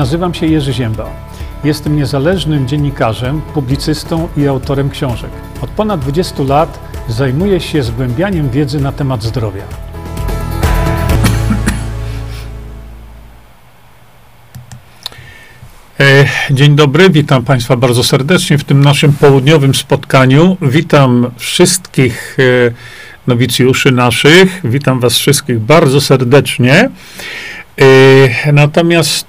Nazywam się Jerzy Zięba. Jestem niezależnym dziennikarzem, publicystą i autorem książek. Od ponad 20 lat zajmuję się zgłębianiem wiedzy na temat zdrowia. Dzień dobry, witam Państwa bardzo serdecznie w tym naszym południowym spotkaniu. Witam wszystkich nowicjuszy naszych, witam Was wszystkich bardzo serdecznie. Natomiast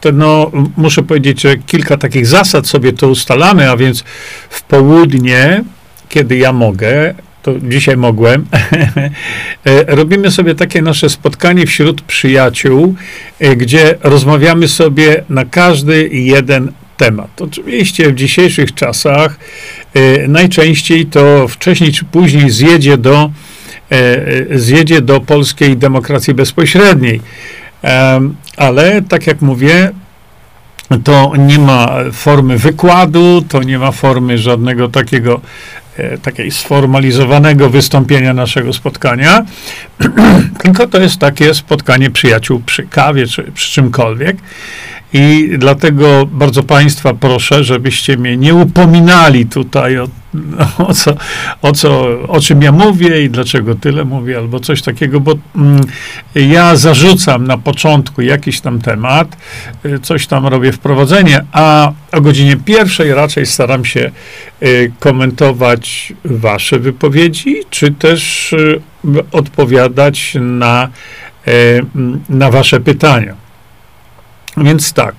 muszę powiedzieć, że kilka takich zasad sobie to ustalamy, a więc w południe, kiedy ja mogę, to dzisiaj mogłem, robimy sobie takie nasze spotkanie wśród przyjaciół, gdzie rozmawiamy sobie na każdy jeden temat. Oczywiście w dzisiejszych czasach najczęściej to wcześniej czy później zjedzie do polskiej demokracji bezpośredniej. Ale tak jak mówię, to nie ma formy wykładu, to nie ma formy żadnego takiego sformalizowanego wystąpienia naszego spotkania, tylko to jest takie spotkanie przyjaciół przy kawie, czy przy czymkolwiek. I dlatego bardzo Państwa proszę, żebyście mnie nie upominali tutaj o czym ja mówię i dlaczego tyle mówię, albo coś takiego, bo ja zarzucam na początku jakiś tam temat, coś tam robię wprowadzenie, a o godzinie pierwszej raczej staram się komentować Wasze wypowiedzi, czy też odpowiadać na Wasze pytania. Więc tak,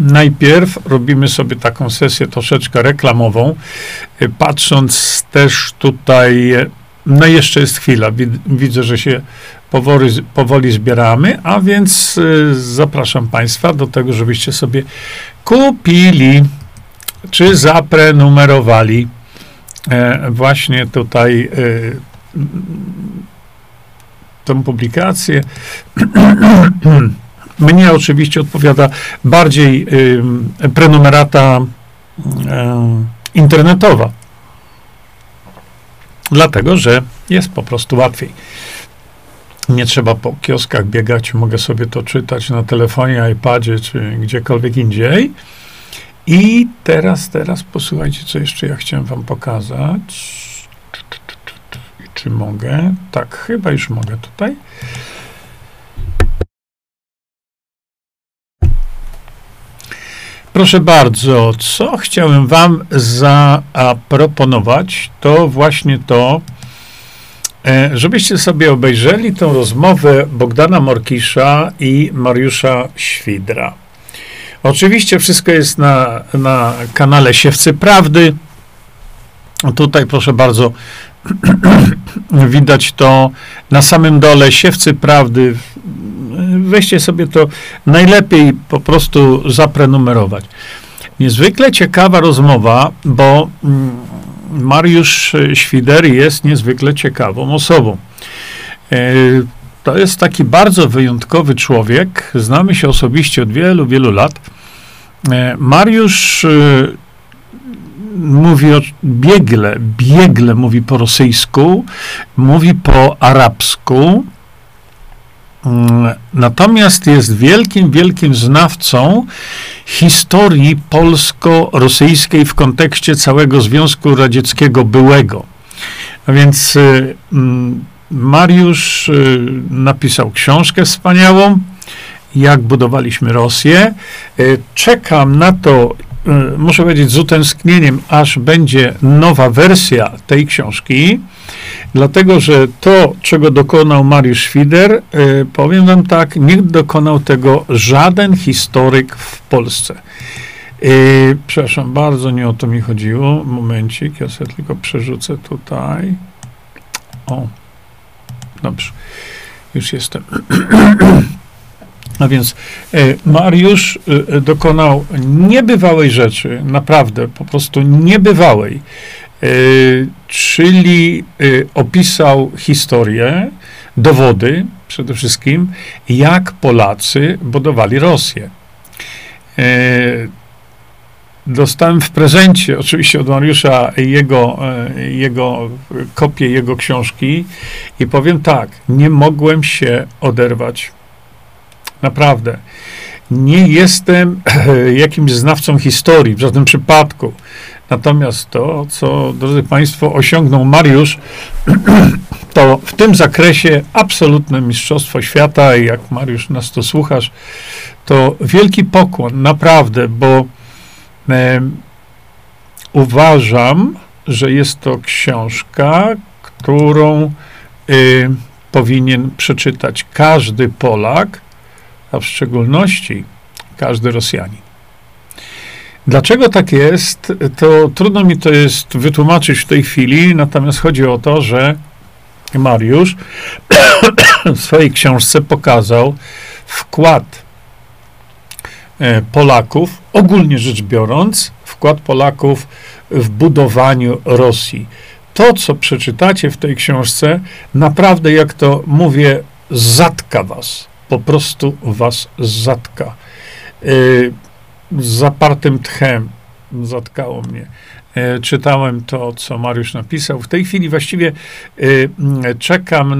najpierw robimy sobie taką sesję troszeczkę reklamową, patrząc też tutaj, no jeszcze jest chwila, widzę, że się powoli zbieramy, a więc zapraszam Państwa do tego, żebyście sobie kupili, czy zaprenumerowali właśnie tutaj tą publikację. Mnie oczywiście odpowiada bardziej prenumerata internetowa, dlatego, że jest po prostu łatwiej. Nie trzeba po kioskach biegać, mogę sobie to czytać na telefonie, iPadzie, czy gdziekolwiek indziej. I teraz posłuchajcie, co jeszcze ja chciałem wam pokazać. Czy mogę? Tak, chyba już mogę tutaj. Proszę bardzo, co chciałem wam zaproponować, to właśnie to, żebyście sobie obejrzeli tę rozmowę Bogdana Morkisza i Mariusza Świdra. Oczywiście wszystko jest na kanale Siewcy Prawdy. Tutaj, proszę bardzo, widać to na samym dole, Siewcy Prawdy. Weźcie sobie to, najlepiej po prostu zaprenumerować. Niezwykle ciekawa rozmowa, bo Mariusz Świder jest niezwykle ciekawą osobą. To jest taki bardzo wyjątkowy człowiek, znamy się osobiście od wielu, wielu lat. Mariusz mówi biegle mówi po rosyjsku, mówi po arabsku, natomiast jest wielkim znawcą historii polsko-rosyjskiej w kontekście całego Związku Radzieckiego byłego. A więc Mariusz napisał książkę wspaniałą, jak budowaliśmy Rosję. Czekam na to, muszę powiedzieć, z utęsknieniem, aż będzie nowa wersja tej książki, dlatego, że to, czego dokonał Mariusz Świder, powiem wam tak, nie dokonał tego żaden historyk w Polsce. Przepraszam bardzo, nie o to mi chodziło. Momencik, ja sobie tylko przerzucę tutaj. O, dobrze, już jestem. A więc Mariusz dokonał niebywałej rzeczy, naprawdę, po prostu niebywałej, czyli opisał historię, dowody przede wszystkim, jak Polacy budowali Rosję. Dostałem w prezencie oczywiście od Mariusza jego kopię, jego książki i powiem tak, nie mogłem się oderwać. Naprawdę. nie jestem jakimś znawcą historii, w żadnym przypadku. Natomiast to, co, drodzy Państwo, osiągnął Mariusz, to w tym zakresie absolutne mistrzostwo świata. I jak, Mariusz, nas to słuchasz, to wielki pokłon, naprawdę, bo uważam, że jest to książka, którą powinien przeczytać każdy Polak, a w szczególności każdy Rosjanin. Dlaczego tak jest, to trudno mi to jest wytłumaczyć w tej chwili, natomiast chodzi o to, że Mariusz w swojej książce pokazał wkład Polaków, ogólnie rzecz biorąc, wkład Polaków w budowaniu Rosji. To, co przeczytacie w tej książce, naprawdę, jak to mówię, zatka was. Po prostu was zatka. Z zapartym tchem zatkało mnie. Czytałem to, co Mariusz napisał. W tej chwili właściwie czekam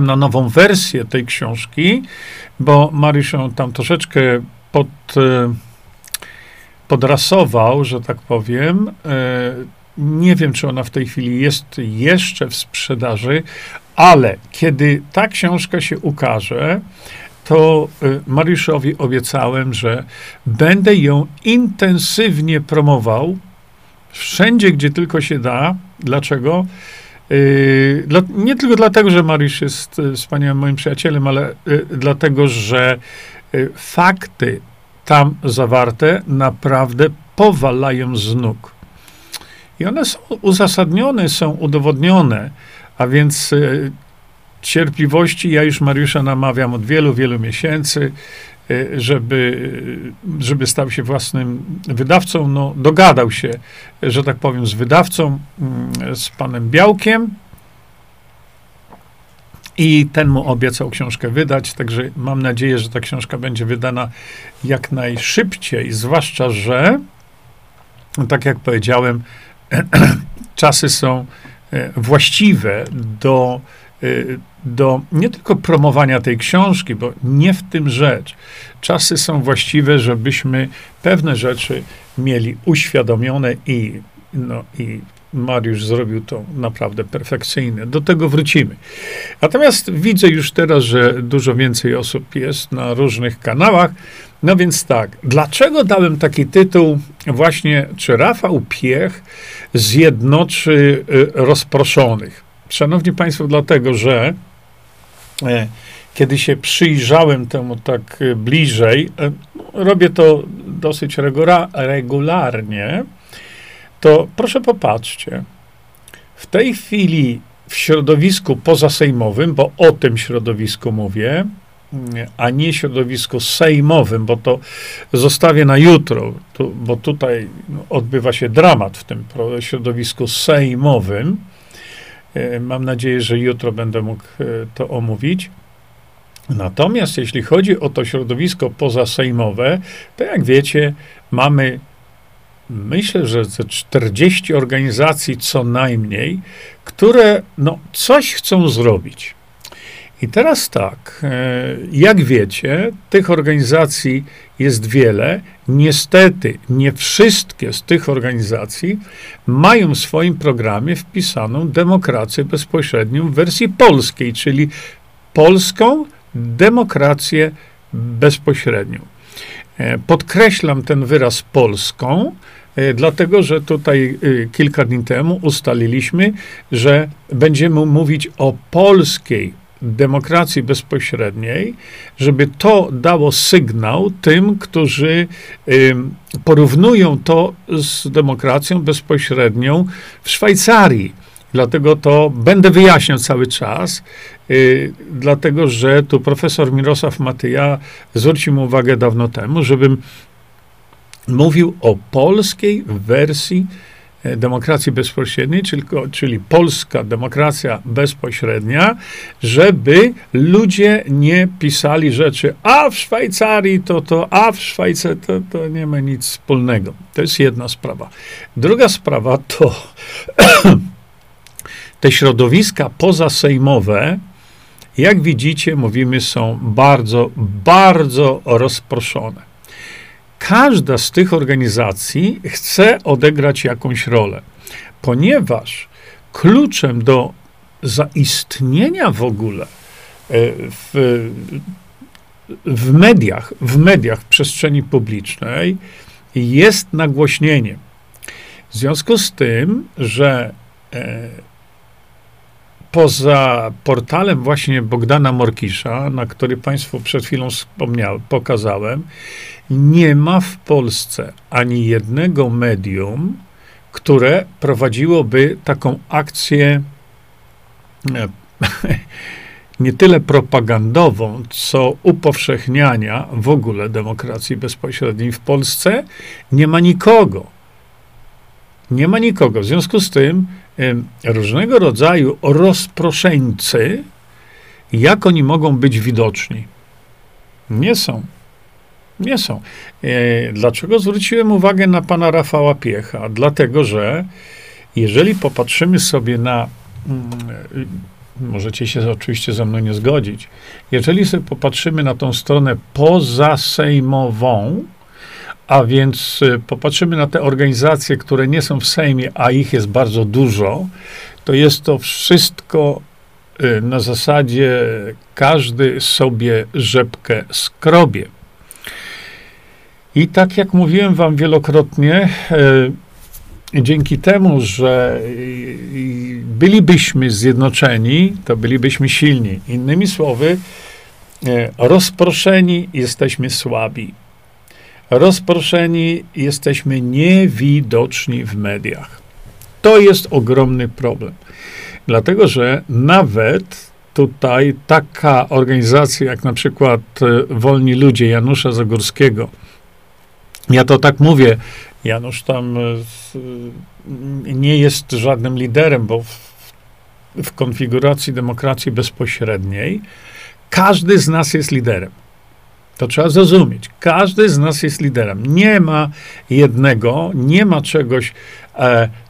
na nową wersję tej książki, bo Mariusz ją tam troszeczkę podrasował, że tak powiem. Nie wiem, czy ona w tej chwili jest jeszcze w sprzedaży, ale kiedy ta książka się ukaże, to Mariuszowi obiecałem, że będę ją intensywnie promował wszędzie, gdzie tylko się da. Dlaczego? Nie tylko dlatego, że Mariusz jest wspaniałym moim przyjacielem, ale dlatego, że fakty tam zawarte naprawdę powalają z nóg. I one są uzasadnione, są udowodnione, a więc cierpliwości. Ja już Mariusza namawiam od wielu, wielu miesięcy, żeby stał się własnym wydawcą. No, dogadał się, że tak powiem, z wydawcą, z panem Białkiem, i ten mu obiecał książkę wydać, także mam nadzieję, że ta książka będzie wydana jak najszybciej, zwłaszcza że, tak jak powiedziałem, czasy są właściwe do nie tylko promowania tej książki, bo nie w tym rzecz. Czasy są właściwe, żebyśmy pewne rzeczy mieli uświadomione i Mariusz zrobił to naprawdę perfekcyjnie. Do tego wrócimy. Natomiast widzę już teraz, że dużo więcej osób jest na różnych kanałach. No więc tak, dlaczego dałem taki tytuł właśnie, czy Rafał Piech zjednoczy rozproszonych? Szanowni Państwo, dlatego, że kiedy się przyjrzałem temu tak bliżej, robię to dosyć regularnie, to proszę popatrzcie, w tej chwili w środowisku pozasejmowym, bo o tym środowisku mówię, a nie środowisku sejmowym, bo to zostawię na jutro, bo tutaj odbywa się dramat w tym środowisku sejmowym. Mam nadzieję, że jutro będę mógł to omówić. Natomiast jeśli chodzi o to środowisko pozasejmowe, to jak wiecie, mamy, myślę, że ze 40 organizacji co najmniej, które coś chcą zrobić. I teraz tak, jak wiecie, tych organizacji jest wiele. Niestety, nie wszystkie z tych organizacji mają w swoim programie wpisaną demokrację bezpośrednią w wersji polskiej, czyli polską demokrację bezpośrednią. Podkreślam ten wyraz polską, dlatego, że tutaj kilka dni temu ustaliliśmy, że będziemy mówić o polskiej demokracji bezpośredniej, żeby to dało sygnał tym, którzy porównują to z demokracją bezpośrednią w Szwajcarii. Dlatego to będę wyjaśniał cały czas, dlatego, że tu profesor Mirosław Matyja zwrócił mi uwagę dawno temu, żebym mówił o polskiej wersji demokracji bezpośredniej, czyli polska demokracja bezpośrednia, żeby ludzie nie pisali rzeczy, a w Szwajcarii a w Szwajce to nie ma nic wspólnego. To jest jedna sprawa. Druga sprawa to te środowiska pozasejmowe, jak widzicie, mówimy, są bardzo, bardzo rozproszone. Każda z tych organizacji chce odegrać jakąś rolę, ponieważ kluczem do zaistnienia w ogóle w mediach, w przestrzeni publicznej jest nagłośnienie. W związku z tym, że poza portalem właśnie Bogdana Morkisza, na który państwu przed chwilą pokazałem, nie ma w Polsce ani jednego medium, które prowadziłoby taką akcję nie tyle propagandową, co upowszechniania w ogóle demokracji bezpośredniej w Polsce. Nie ma nikogo. Nie ma nikogo. W związku z tym różnego rodzaju rozproszeńcy, jak oni mogą być widoczni? Nie są. Nie są. Dlaczego zwróciłem uwagę na pana Rafała Piecha? Dlatego, że jeżeli popatrzymy sobie na... Możecie się oczywiście ze mną nie zgodzić. Jeżeli sobie popatrzymy na tą stronę pozasejmową, a więc popatrzymy na te organizacje, które nie są w Sejmie, a ich jest bardzo dużo, to jest to wszystko na zasadzie każdy sobie rzepkę skrobie. I tak jak mówiłem wam wielokrotnie, dzięki temu, że bylibyśmy zjednoczeni, to bylibyśmy silni. Innymi słowy, rozproszeni jesteśmy słabi. Rozproszeni jesteśmy niewidoczni w mediach. To jest ogromny problem. Dlatego, że nawet tutaj taka organizacja, jak na przykład Wolni Ludzie Janusza Zagórskiego, ja to tak mówię, Janusz tam nie jest żadnym liderem, bo w konfiguracji demokracji bezpośredniej każdy z nas jest liderem. To trzeba zrozumieć. Każdy z nas jest liderem. Nie ma jednego, nie ma czegoś,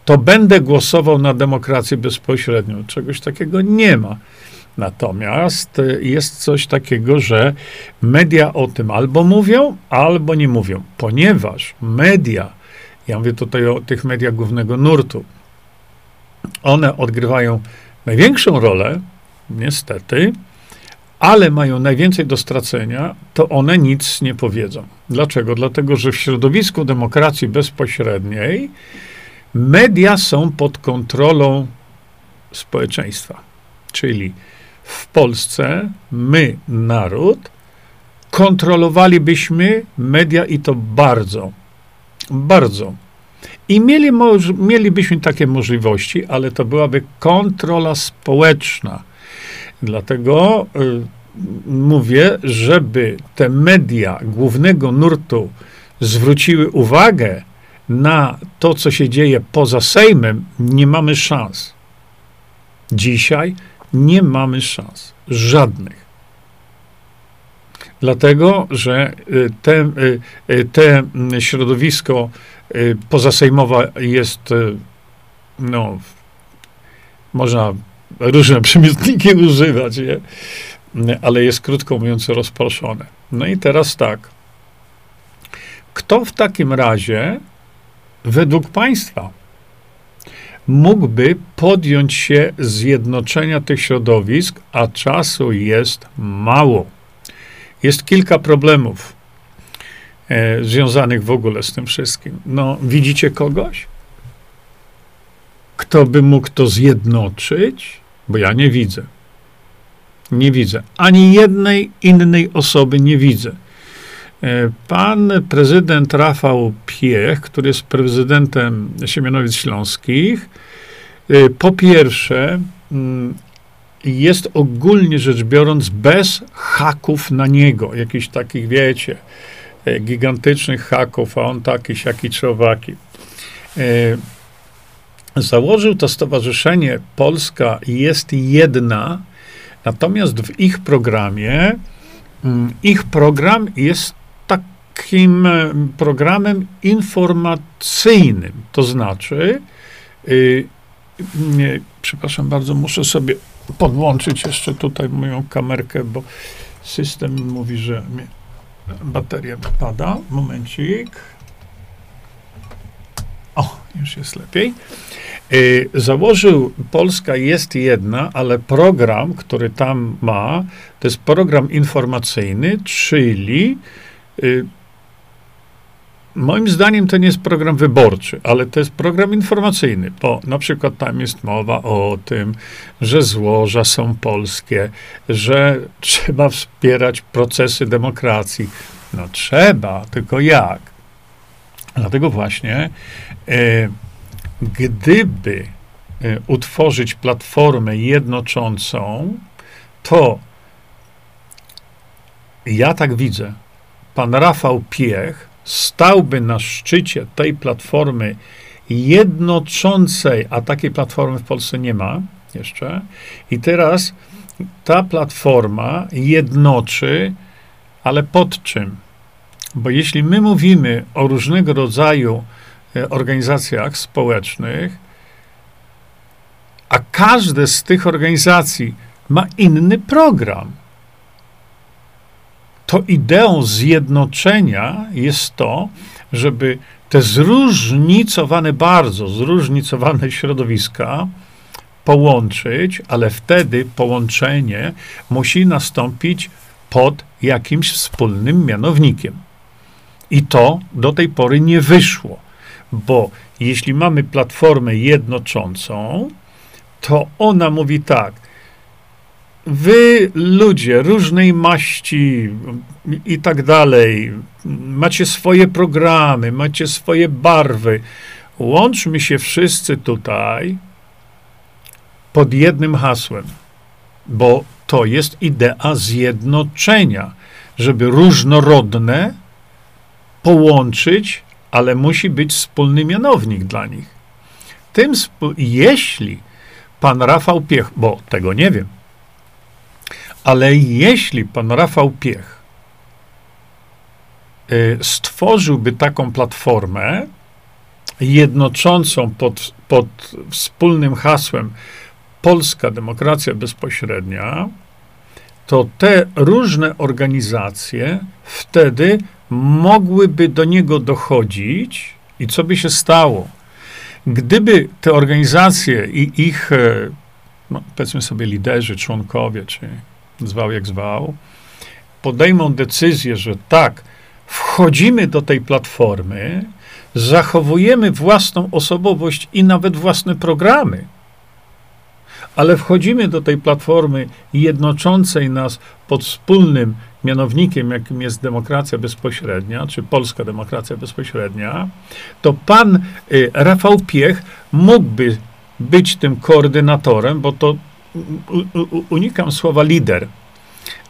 to będę głosował na demokrację bezpośrednią. Czegoś takiego nie ma. Natomiast jest coś takiego, że media o tym albo mówią, albo nie mówią. Ponieważ media, ja mówię tutaj o tych mediach głównego nurtu, one odgrywają największą rolę, niestety, ale mają najwięcej do stracenia, to one nic nie powiedzą. Dlaczego? Dlatego, że w środowisku demokracji bezpośredniej media są pod kontrolą społeczeństwa. Czyli w Polsce my, naród, kontrolowalibyśmy media i to bardzo, bardzo. I mielibyśmy takie możliwości, ale to byłaby kontrola społeczna. Dlatego mówię, żeby te media głównego nurtu zwróciły uwagę na to, co się dzieje poza Sejmem, nie mamy szans. Dzisiaj nie mamy szans. Żadnych. Dlatego, że te środowisko pozasejmowe jest, no, można różne przymiotniki używać, nie? Ale jest, krótko mówiąc, rozproszone. No i teraz tak. Kto w takim razie, według państwa, mógłby podjąć się zjednoczenia tych środowisk, a czasu jest mało? Jest kilka problemów związanych w ogóle z tym wszystkim. No, widzicie kogoś? Kto by mógł to zjednoczyć? Bo ja nie widzę. Nie widzę. Ani jednej innej osoby nie widzę. Pan prezydent Rafał Piech, który jest prezydentem Siemianowic Śląskich, po pierwsze jest ogólnie rzecz biorąc bez haków na niego. Jakichś takich, wiecie, gigantycznych haków, a on taki, siaki, czy owaki. Założył to stowarzyszenie Polska jest jedna, natomiast w ich programie, ich program jest takim programem informacyjnym. To znaczy, przepraszam bardzo, muszę sobie podłączyć jeszcze tutaj moją kamerkę, bo system mówi, że mi bateria wypada. Momencik. O, już jest lepiej. Założył Polska jest jedna, ale program, który tam ma, to jest program informacyjny, czyli moim zdaniem to nie jest program wyborczy, ale to jest program informacyjny, bo na przykład tam jest mowa o tym, że złoża są polskie, że trzeba wspierać procesy demokracji. No trzeba, tylko jak? Dlatego właśnie, gdyby utworzyć platformę jednoczącą, to ja tak widzę, pan Rafał Piech stałby na szczycie tej platformy jednoczącej, a takiej platformy w Polsce nie ma jeszcze. I teraz ta platforma jednoczy, ale pod czym? Bo jeśli my mówimy o różnego rodzaju organizacjach społecznych, a każde z tych organizacji ma inny program, to ideą zjednoczenia jest to, żeby te zróżnicowane, bardzo zróżnicowane środowiska połączyć, ale wtedy połączenie musi nastąpić pod jakimś wspólnym mianownikiem. I to do tej pory nie wyszło, bo jeśli mamy platformę jednoczącą, to ona mówi tak, wy ludzie różnej maści i tak dalej, macie swoje programy, macie swoje barwy, łączmy się wszyscy tutaj pod jednym hasłem, bo to jest idea zjednoczenia, żeby różnorodne połączyć, ale musi być wspólny mianownik dla nich. Jeśli pan Rafał Piech, bo tego nie wiem, ale jeśli pan Rafał Piech stworzyłby taką platformę jednoczącą pod wspólnym hasłem Polska Demokracja Bezpośrednia, to te różne organizacje wtedy mogłyby do niego dochodzić i co by się stało? Gdyby te organizacje i ich, no, powiedzmy sobie, liderzy, członkowie, czy zwał jak zwał, podejmą decyzję, że tak, wchodzimy do tej platformy, zachowujemy własną osobowość i nawet własne programy, ale wchodzimy do tej platformy jednoczącej nas pod wspólnym mianownikiem, jakim jest demokracja bezpośrednia, czy polska demokracja bezpośrednia, to pan Rafał Piech mógłby być tym koordynatorem, bo to unikam słowa lider,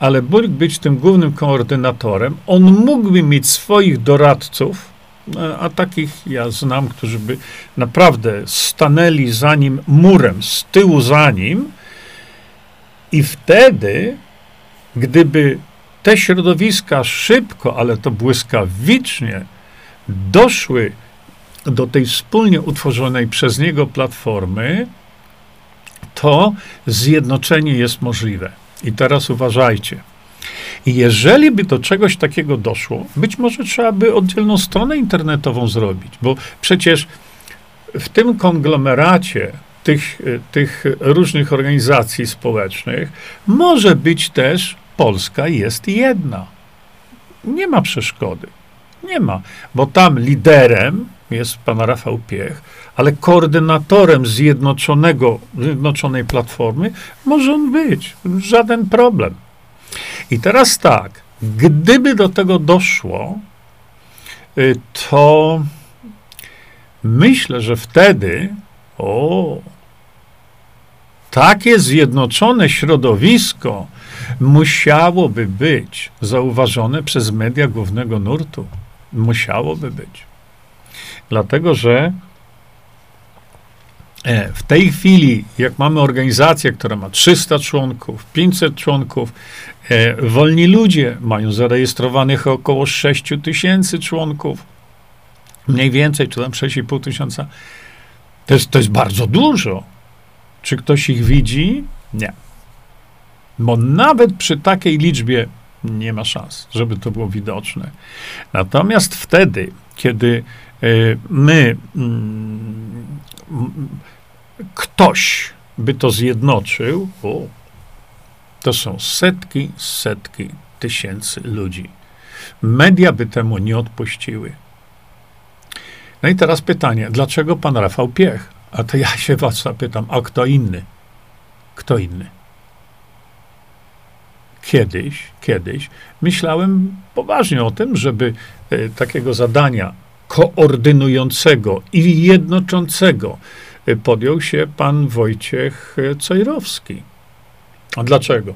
ale mógłby być tym głównym koordynatorem. On mógłby mieć swoich doradców, a takich ja znam, którzy by naprawdę stanęli za nim murem, z tyłu za nim i wtedy, gdyby te środowiska szybko, ale to błyskawicznie doszły do tej wspólnie utworzonej przez niego platformy, to zjednoczenie jest możliwe. I teraz uważajcie. Jeżeli by do czegoś takiego doszło, być może trzeba by oddzielną stronę internetową zrobić, bo przecież w tym konglomeracie tych różnych organizacji społecznych może być też Polska jest jedna. Nie ma przeszkody. Nie ma, bo tam liderem jest pan Rafał Piech, ale koordynatorem zjednoczonej platformy może on być. Żaden problem. I teraz tak, gdyby do tego doszło, to myślę, że wtedy takie zjednoczone środowisko musiałoby być zauważone przez media głównego nurtu. Musiałoby być. Dlatego, że w tej chwili, jak mamy organizację, która ma 300 członków, 500 członków, Wolni Ludzie mają zarejestrowanych około 6 000 członków, mniej więcej, czy tam 6,5 tysiąca. To jest bardzo dużo. Czy ktoś ich widzi? Nie. Bo nawet przy takiej liczbie nie ma szans, żeby to było widoczne. Natomiast wtedy, kiedy my, ktoś by to zjednoczył, to są setki tysięcy ludzi. Media by temu nie odpuściły. No i teraz pytanie, dlaczego pan Rafał Piech? A to ja się was zapytam, a kto inny? Kto inny? Kiedyś myślałem poważnie o tym, żeby takiego zadania koordynującego i jednoczącego podjął się pan Wojciech Cejrowski. A dlaczego?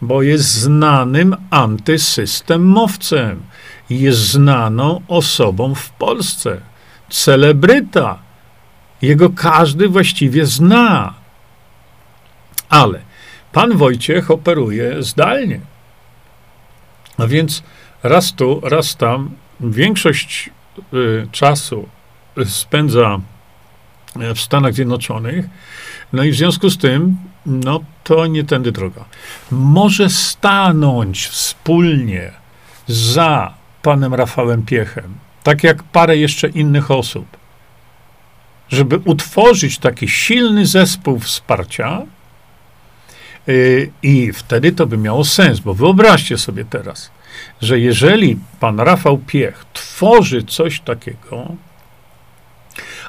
Bo jest znanym antysystemowcem. Jest znaną osobą w Polsce. Celebryta. Jego każdy właściwie zna. Ale pan Wojciech operuje zdalnie. A więc raz tu, raz tam większość czasu spędza w Stanach Zjednoczonych. No i w związku z tym, no to nie tędy droga. Może stanąć wspólnie za panem Rafałem Piechem, tak jak parę jeszcze innych osób, żeby utworzyć taki silny zespół wsparcia i wtedy to by miało sens, bo wyobraźcie sobie teraz, że jeżeli pan Rafał Piech tworzy coś takiego,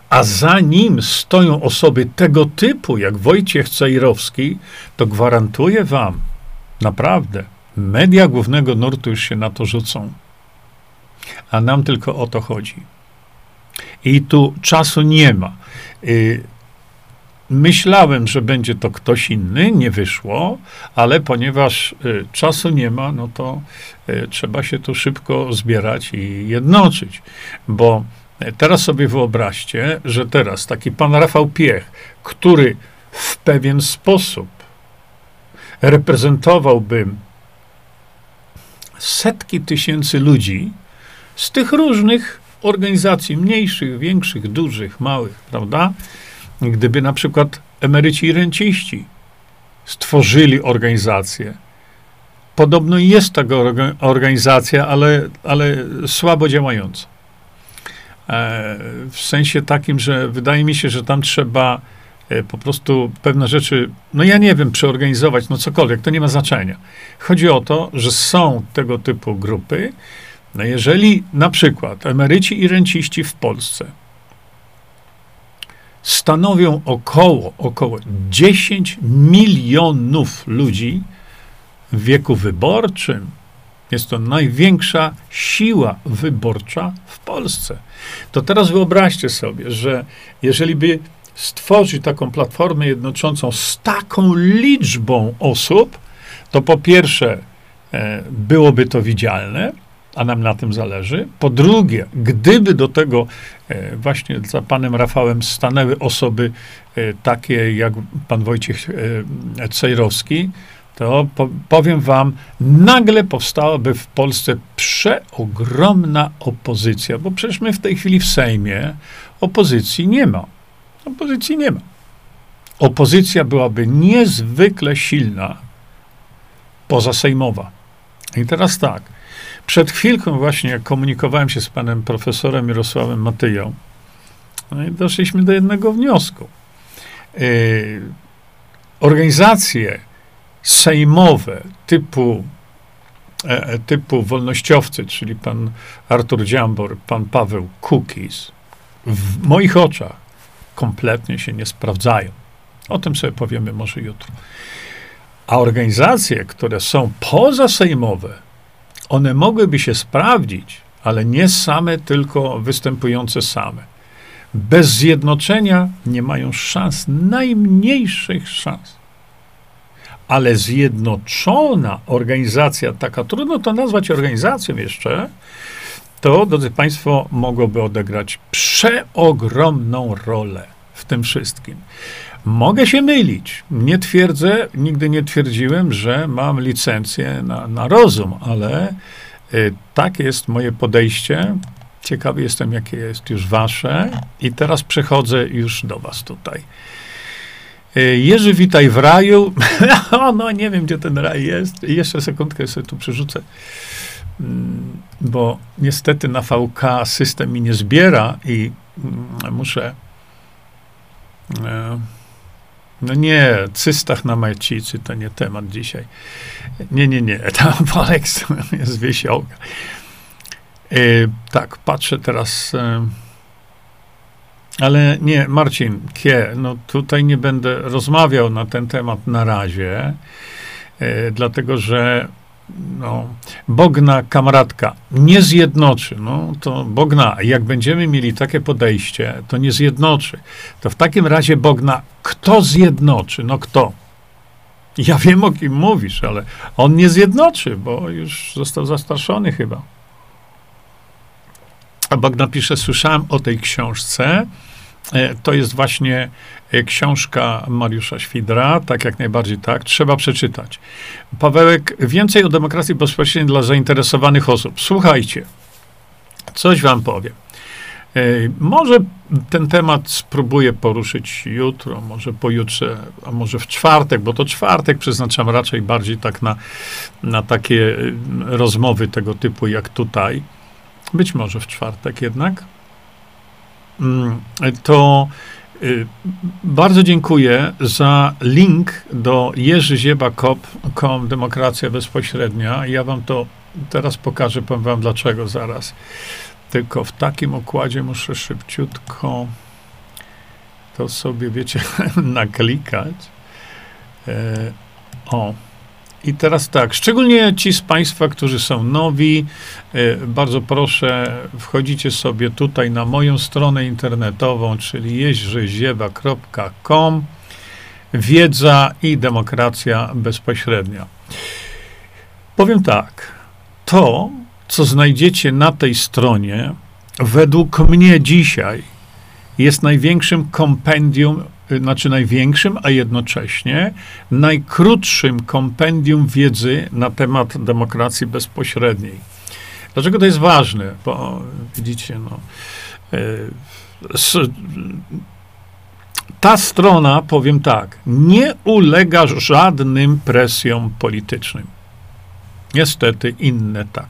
a za nim stoją osoby tego typu, jak Wojciech Cejrowski, to gwarantuję wam, naprawdę, media głównego nurtu już się na to rzucą. A nam tylko o to chodzi. I tu czasu nie ma. Myślałem, że będzie to ktoś inny, nie wyszło, ale ponieważ czasu nie ma, no to trzeba się tu szybko zbierać i jednoczyć, bo teraz sobie wyobraźcie, że teraz taki pan Rafał Piech, który w pewien sposób reprezentowałby setki tysięcy ludzi z tych różnych organizacji, mniejszych, większych, dużych, małych, prawda? Gdyby na przykład emeryci i renciści stworzyli organizację. Podobno jest taka organizacja, ale słabo działająca. W sensie takim, że wydaje mi się, że tam trzeba po prostu pewne rzeczy, no ja nie wiem, przeorganizować, no cokolwiek, to nie ma znaczenia. Chodzi o to, że są tego typu grupy. No jeżeli na przykład emeryci i renciści w Polsce stanowią około 10 milionów ludzi w wieku wyborczym, jest to największa siła wyborcza w Polsce. To teraz wyobraźcie sobie, że jeżeli by stworzyć taką platformę jednoczącą z taką liczbą osób, to po pierwsze byłoby to widzialne, a nam na tym zależy. Po drugie, gdyby do tego właśnie za panem Rafałem stanęły osoby takie jak pan Wojciech Cejrowski, to powiem wam, nagle powstałaby w Polsce przeogromna opozycja, bo przecież my w tej chwili w Sejmie opozycji nie ma. Opozycji nie ma. Opozycja byłaby niezwykle silna, pozasejmowa. I teraz tak, przed chwilką właśnie komunikowałem się z panem profesorem Mirosławem Matyją, no i doszliśmy do jednego wniosku. Organizacje sejmowe typu wolnościowcy, czyli pan Artur Dziambor, pan Paweł Kukiz, w moich oczach kompletnie się nie sprawdzają. O tym sobie powiemy może jutro. A organizacje, które są pozasejmowe, one mogłyby się sprawdzić, ale nie same, tylko występujące same. Bez zjednoczenia nie mają szans, najmniejszych szans. Ale zjednoczona organizacja taka, trudno to nazwać organizacją jeszcze, to, drodzy państwo, mogłoby odegrać przeogromną rolę w tym wszystkim. Mogę się mylić. Nie twierdzę, nigdy nie twierdziłem, że mam licencję na rozum, ale tak jest moje podejście. Ciekawy jestem, jakie jest już wasze. I teraz przechodzę już do was tutaj. Jerzy, witaj w raju. O, no nie wiem, gdzie ten raj jest. Jeszcze sekundkę sobie tu przerzucę. Bo niestety na VK system mi nie zbiera i muszę... No nie, cystach na Malcicy to nie temat dzisiaj. Nie, tam Poleks jest Wiesiołka. Tak, patrzę teraz... Ale nie, Marcin, no tutaj nie będę rozmawiał na ten temat na razie, dlatego że no, Bogna kamratka nie zjednoczy. No to Bogna, jak będziemy mieli takie podejście, to nie zjednoczy. To w takim razie Bogna, kto zjednoczy? No kto? Ja wiem, o kim mówisz, ale on nie zjednoczy, bo już został zastraszony chyba. A Bogna pisze, słyszałem o tej książce. To jest właśnie książka Mariusza Świdra, tak jak najbardziej, tak, trzeba przeczytać. Pawełek, więcej o demokracji bezpośredniej dla zainteresowanych osób. Słuchajcie, coś wam powiem. Może ten temat spróbuję poruszyć jutro, może pojutrze, a może w czwartek, bo to czwartek przeznaczam raczej bardziej tak na takie rozmowy tego typu jak tutaj. Być może w czwartek jednak. To bardzo dziękuję za link do jerzyzieba.com, Demokracja Bezpośrednia. Ja wam to teraz pokażę, powiem wam dlaczego zaraz. Tylko w takim okładzie muszę szybciutko to sobie, wiecie, naklikać. O. I teraz tak, szczególnie ci z państwa, którzy są nowi, bardzo proszę, wchodzicie sobie tutaj na moją stronę internetową, czyli jerzyzieba.com, wiedza i demokracja bezpośrednia. Powiem tak, to, co znajdziecie na tej stronie, według mnie dzisiaj jest największym kompendium, znaczy największym, a jednocześnie najkrótszym kompendium wiedzy na temat demokracji bezpośredniej. Dlaczego to jest ważne? Bo widzicie, no, ta strona, powiem tak, nie ulega żadnym presjom politycznym. Niestety inne tak.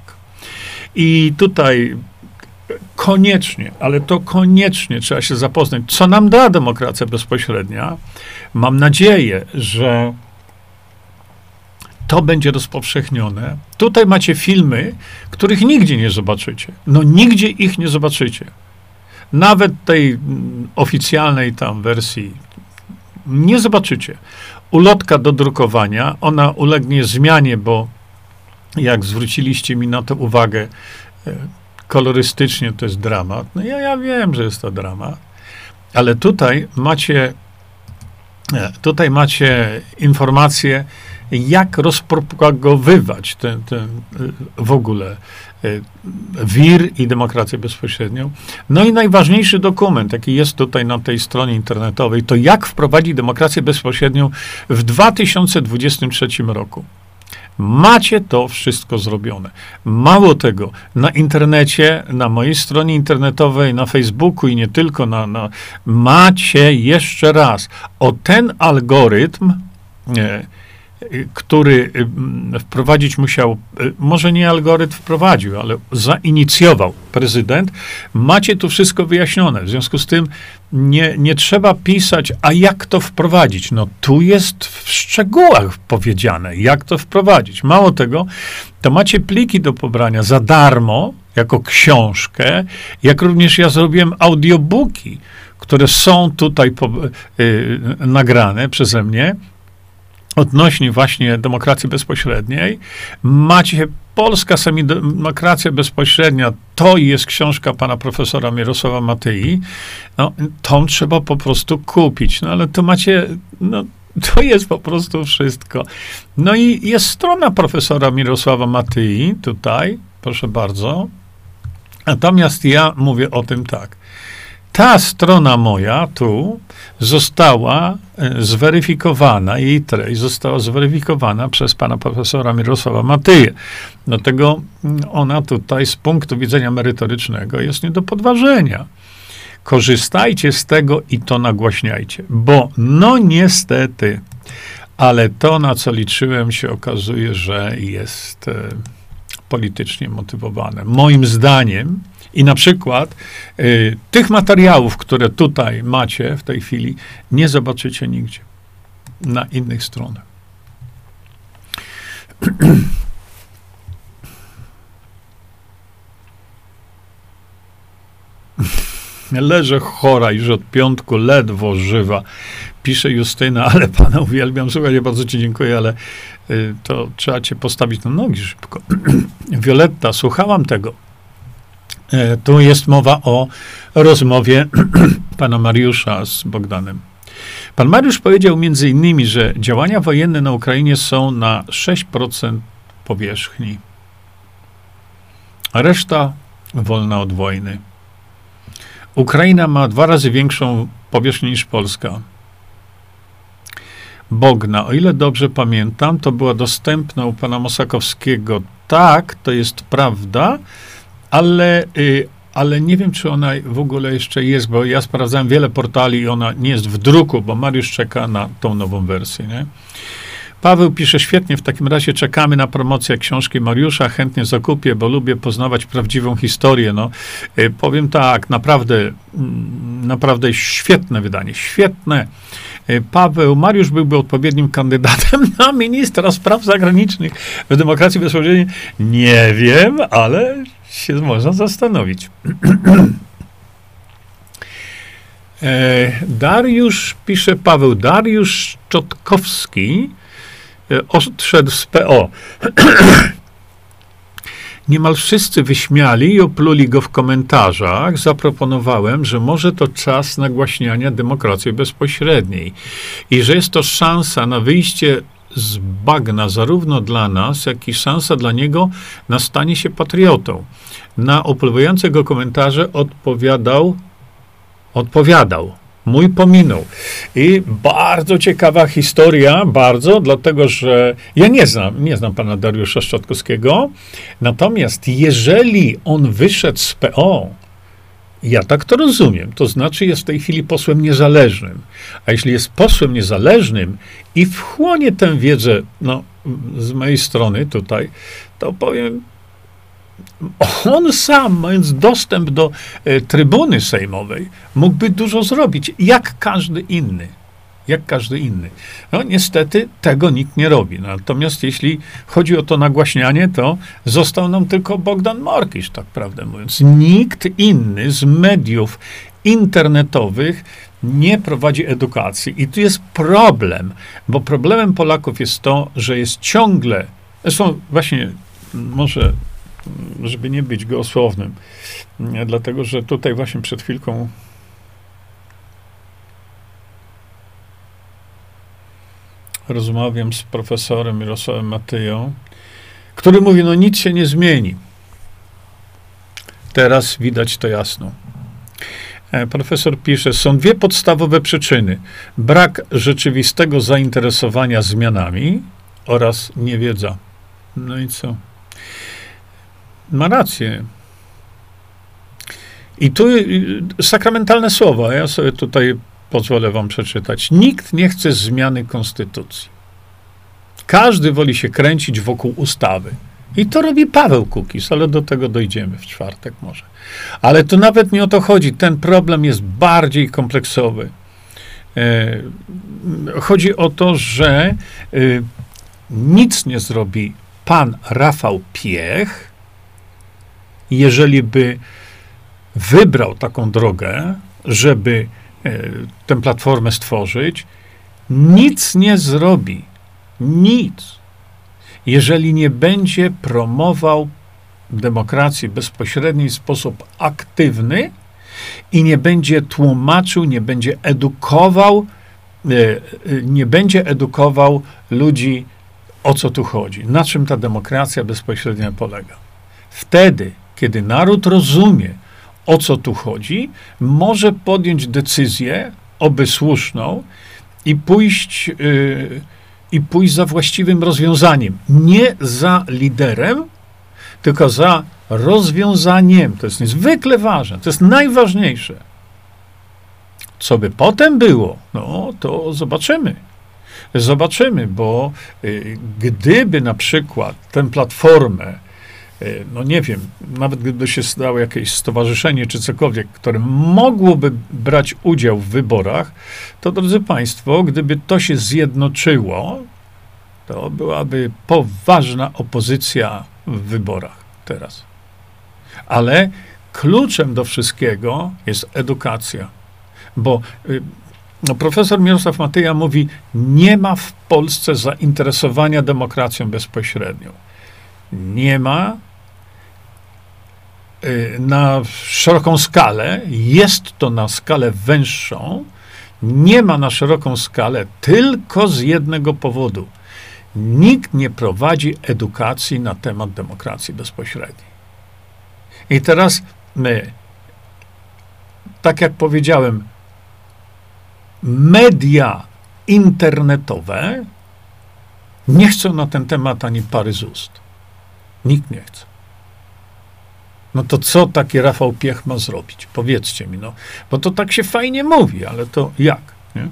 I tutaj koniecznie, ale to koniecznie trzeba się zapoznać, co nam da demokracja bezpośrednia. Mam nadzieję, że to będzie rozpowszechnione. Tutaj macie filmy, których nigdzie nie zobaczycie. No nigdzie ich nie zobaczycie. Nawet tej oficjalnej tam wersji nie zobaczycie. Ulotka do drukowania, ona ulegnie zmianie, bo jak zwróciliście mi na to uwagę, kolorystycznie to jest dramat. No ja wiem, że jest to dramat, ale tutaj macie informacje, jak rozpropagowywać ten w ogóle wir i demokrację bezpośrednią. No i najważniejszy dokument, jaki jest tutaj na tej stronie internetowej, to jak wprowadzić demokrację bezpośrednią w 2023 roku. Macie to wszystko zrobione. Mało tego, na internecie, na mojej stronie internetowej, na Facebooku i nie tylko, macie jeszcze raz o ten algorytm, który wprowadzić musiał, może nie algorytm wprowadził, ale zainicjował prezydent. Macie tu wszystko wyjaśnione. W związku z tym nie trzeba pisać, a jak to wprowadzić? No tu jest w szczegółach powiedziane, jak to wprowadzić. Mało tego, to macie pliki do pobrania za darmo, jako książkę, jak również ja zrobiłem audiobooki, które są tutaj nagrane przeze mnie, odnośnie właśnie demokracji bezpośredniej. Macie Polska Semidemokracja Bezpośrednia, to jest książka pana profesora Mirosława Matyi. No, tą trzeba po prostu kupić. No, ale to macie, no, to jest po prostu wszystko. No i jest strona profesora Mirosława Matyi, tutaj, proszę bardzo. Natomiast ja mówię o tym tak. Ta strona moja tu została zweryfikowana, jej treść została zweryfikowana przez pana profesora Mirosława Matyję. Dlatego ona tutaj z punktu widzenia merytorycznego jest nie do podważenia. Korzystajcie z tego i to nagłaśniajcie, bo no niestety, ale to, na co liczyłem, się okazuje, że jest politycznie motywowane. Moim zdaniem i na przykład tych materiałów, które tutaj macie w tej chwili, nie zobaczycie nigdzie na innych stronach. Leżę chora, już od piątku ledwo żywa. Pisze Justyna, ale pana uwielbiam. Słuchaj, bardzo ci dziękuję, ale to trzeba cię postawić na nogi szybko. Wioletta, słuchałam tego. Tu jest mowa o rozmowie pana Mariusza z Bogdanem. Pan Mariusz powiedział między innymi, że działania wojenne na Ukrainie są na 6% powierzchni. A reszta wolna od wojny. Ukraina ma 2 razy większą powierzchnię niż Polska. Bogna, o ile dobrze pamiętam, to była dostępna u pana Mosakowskiego. Tak, to jest prawda, ale nie wiem, czy ona w ogóle jeszcze jest, bo ja sprawdzałem wiele portali i ona nie jest w druku, bo Mariusz czeka na tą nową wersję, nie? Paweł pisze, świetnie, w takim razie czekamy na promocję książki Mariusza, chętnie zakupię, bo lubię poznawać prawdziwą historię. No, powiem tak, naprawdę świetne wydanie, świetne. Paweł, Mariusz byłby odpowiednim kandydatem na ministra spraw zagranicznych w demokracji bezpośredniej. Nie wiem, ale się można zastanowić. Dariusz, pisze Paweł, Dariusz Szczotkowski odszedł z PO. Niemal wszyscy wyśmiali i opluli go w komentarzach. Zaproponowałem, że może to czas nagłaśniania demokracji bezpośredniej i że jest to szansa na wyjście z bagna zarówno dla nas, jak i szansa dla niego na stanie się patriotą. Na opływające go komentarze odpowiadał. Mój pominął. I bardzo ciekawa historia, bardzo, dlatego, że ja nie znam pana Dariusza Szczotkowskiego, natomiast jeżeli on wyszedł z PO, ja tak to rozumiem, to znaczy jest w tej chwili posłem niezależnym. A jeśli jest posłem niezależnym i wchłonie tę wiedzę, no, z mojej strony tutaj, to powiem, on sam, mając dostęp do trybuny sejmowej, mógłby dużo zrobić, jak każdy inny. Jak każdy inny. No niestety tego nikt nie robi. Natomiast jeśli chodzi o to nagłaśnianie, to został nam tylko Bogdan Morkisz, tak prawdę mówiąc. Nikt inny z mediów internetowych nie prowadzi edukacji. I tu jest problem, bo problemem Polaków jest to, że jest ciągle, zresztą właśnie może, żeby nie być gołosłownym, dlatego, że tutaj właśnie przed chwilką rozmawiam z profesorem Mirosławem Matyją, który mówi, no nic się nie zmieni. Teraz widać to jasno. Profesor pisze, są 2 podstawowe przyczyny. Brak rzeczywistego zainteresowania zmianami oraz niewiedza. No i co? Ma rację. I tu sakramentalne słowa. Ja sobie tutaj pozwolę wam przeczytać. Nikt nie chce zmiany konstytucji. Każdy woli się kręcić wokół ustawy. I to robi Paweł Kukiz, ale do tego dojdziemy w czwartek może. Ale tu nawet nie o to chodzi. Ten problem jest bardziej kompleksowy. Chodzi o to, że nic nie zrobi pan Rafał Piech, jeżeli by wybrał taką drogę, żeby tę platformę stworzyć, nic nie zrobi. Nic. Jeżeli nie będzie promował demokracji bezpośredniej w sposób aktywny i nie będzie tłumaczył, nie będzie edukował ludzi, o co tu chodzi. Na czym ta demokracja bezpośrednia polega. Wtedy, kiedy naród rozumie, o co tu chodzi, może podjąć decyzję, oby słuszną, i pójść za właściwym rozwiązaniem. Nie za liderem, tylko za rozwiązaniem. To jest niezwykle ważne. To jest najważniejsze. Co by potem było? No, to zobaczymy. Zobaczymy, bo gdyby na przykład tę platformę, no nie wiem, nawet gdyby się stało jakieś stowarzyszenie czy cokolwiek, które mogłoby brać udział w wyborach, to drodzy Państwo, gdyby to się zjednoczyło, to byłaby poważna opozycja w wyborach teraz. Ale kluczem do wszystkiego jest edukacja, bo profesor Mirosław Matyja mówi, nie ma w Polsce zainteresowania demokracją bezpośrednią. Nie ma na szeroką skalę, jest to na skalę węższą, nie ma na szeroką skalę tylko z jednego powodu. Nikt nie prowadzi edukacji na temat demokracji bezpośredniej. I teraz my, tak jak powiedziałem, media internetowe nie chcą na ten temat ani pary z ust. Nikt nie chce. No to co taki Rafał Piech ma zrobić? Powiedzcie mi, no. Bo to tak się fajnie mówi, ale to jak? Nie?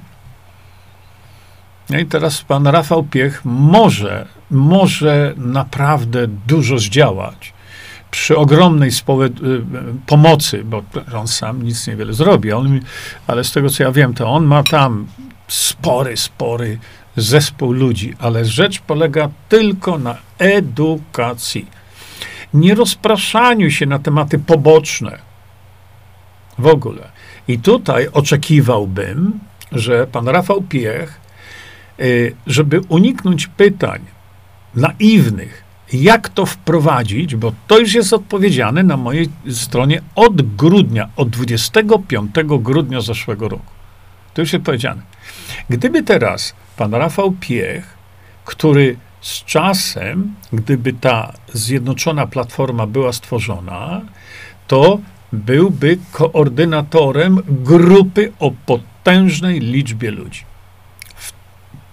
No i teraz pan Rafał Piech może naprawdę dużo zdziałać przy ogromnej pomocy, bo on sam nic niewiele zrobi, ale z tego, co ja wiem, to on ma tam spory zespół ludzi, ale rzecz polega tylko na edukacji. Nie rozpraszaniu się na tematy poboczne w ogóle. I tutaj oczekiwałbym, że pan Rafał Piech, żeby uniknąć pytań naiwnych, jak to wprowadzić, bo to już jest odpowiedziane na mojej stronie od grudnia, od 25 grudnia zeszłego roku. To już jest powiedziane. Gdyby teraz pan Rafał Piech, który z czasem, gdyby ta zjednoczona platforma była stworzona, to byłby koordynatorem grupy o potężnej liczbie ludzi.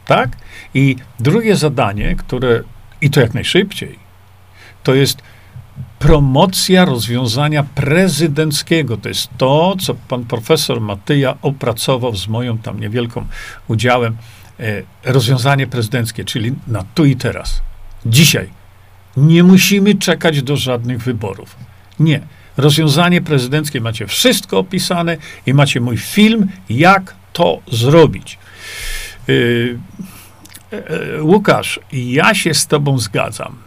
Tak? I drugie zadanie, które i to jak najszybciej, to jest promocja rozwiązania prezydenckiego. To jest to, co pan profesor Matyja opracował z moją tam niewielkim udziałem, rozwiązanie prezydenckie, czyli na tu i teraz. Dzisiaj. Nie musimy czekać do żadnych wyborów. Nie. Rozwiązanie prezydenckie, macie wszystko opisane i macie mój film, jak to zrobić. Łukasz, ja się z tobą zgadzam.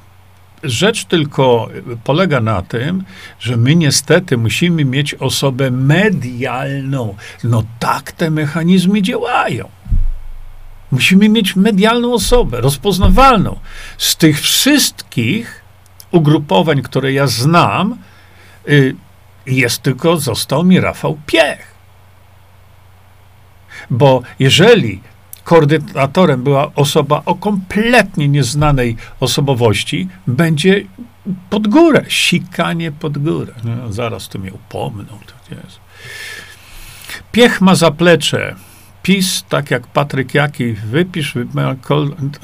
Rzecz tylko polega na tym, że my niestety musimy mieć osobę medialną. No tak te mechanizmy działają. Musimy mieć medialną osobę, rozpoznawalną. Z tych wszystkich ugrupowań, które ja znam, jest tylko, został mi Rafał Piech. Bo jeżeli koordynatorem była osoba o kompletnie nieznanej osobowości, będzie pod górę, sikanie pod górę. No, zaraz tu mnie upomną. Piech ma zaplecze. PiS, tak jak Patryk Jaki,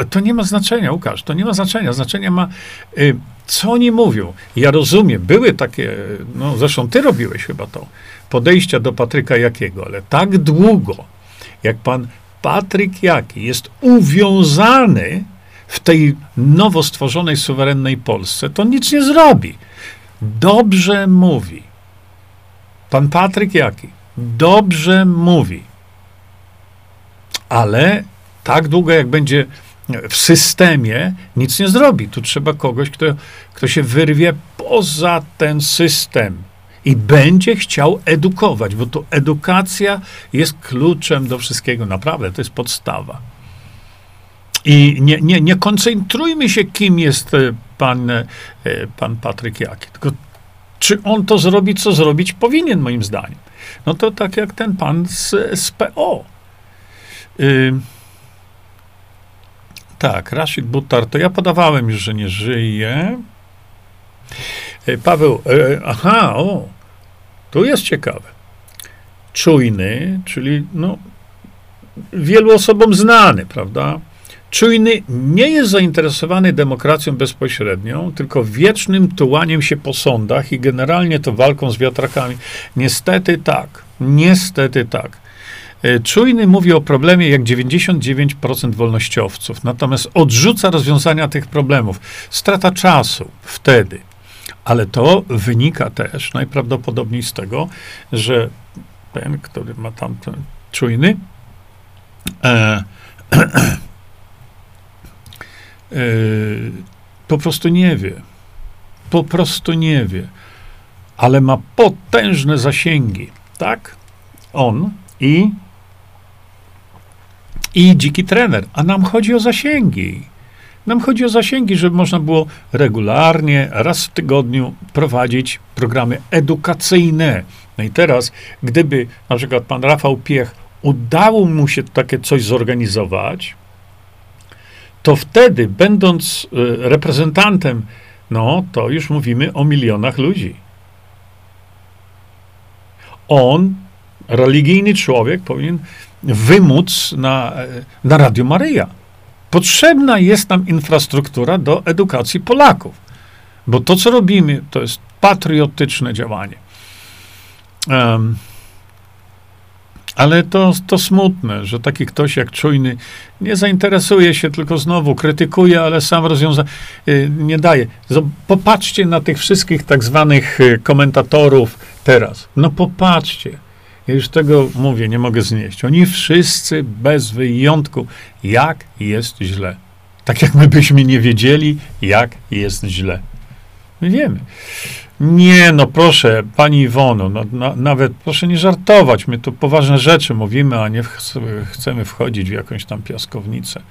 to nie ma znaczenia, Łukasz, to nie ma znaczenia. Znaczenie ma, co oni mówią. Ja rozumiem, były takie, no zresztą ty robiłeś chyba to, podejścia do Patryka Jakiego, ale tak długo, jak pan Patryk Jaki jest uwiązany w tej nowo stworzonej, suwerennej Polsce, to nic nie zrobi. Dobrze mówi. Pan Patryk Jaki dobrze mówi. Ale tak długo, jak będzie w systemie, nic nie zrobi. Tu trzeba kogoś, kto się wyrwie poza ten system i będzie chciał edukować, bo to edukacja jest kluczem do wszystkiego. Naprawdę, to jest podstawa. I nie koncentrujmy się, kim jest pan Patryk Jaki, tylko czy on to zrobi, co zrobić powinien, moim zdaniem. No to tak jak ten pan z PO. Tak, Rashid Buttar, to ja podawałem już, że nie żyje. Paweł, tu jest ciekawe. Czujny, czyli no, wielu osobom znany, prawda? Czujny nie jest zainteresowany demokracją bezpośrednią, tylko wiecznym tułaniem się po sądach i generalnie to walką z wiatrakami. Niestety tak, niestety tak. Czujny mówi o problemie jak 99% wolnościowców, natomiast odrzuca rozwiązania tych problemów. Strata czasu wtedy. Ale to wynika też najprawdopodobniej z tego, że ten, który ma tam ten czujny, po prostu nie wie. Po prostu nie wie. Ale ma potężne zasięgi. Tak? On i dziki trener. A nam chodzi o zasięgi. Nam chodzi o zasięgi, żeby można było regularnie, raz w tygodniu prowadzić programy edukacyjne. No i teraz, gdyby na przykład pan Rafał Piech udało mu się takie coś zorganizować, to wtedy, będąc reprezentantem, no to już mówimy o milionach ludzi. On, religijny człowiek, powinien wymóc na Radio Maryja. Potrzebna jest nam infrastruktura do edukacji Polaków, bo to, co robimy, to jest patriotyczne działanie. Ale to smutne, że taki ktoś jak czujny nie zainteresuje się, tylko znowu krytykuje, ale sam rozwiązania nie daje. Popatrzcie na tych wszystkich tak zwanych komentatorów teraz. No popatrzcie. Ja już tego mówię, nie mogę znieść. Oni wszyscy bez wyjątku, jak jest źle. Tak jak my byśmy nie wiedzieli, jak jest źle. My wiemy. Nie, no proszę, pani Iwono, nawet proszę nie żartować. My tu poważne rzeczy mówimy, a nie chcemy wchodzić w jakąś tam piaskownicę.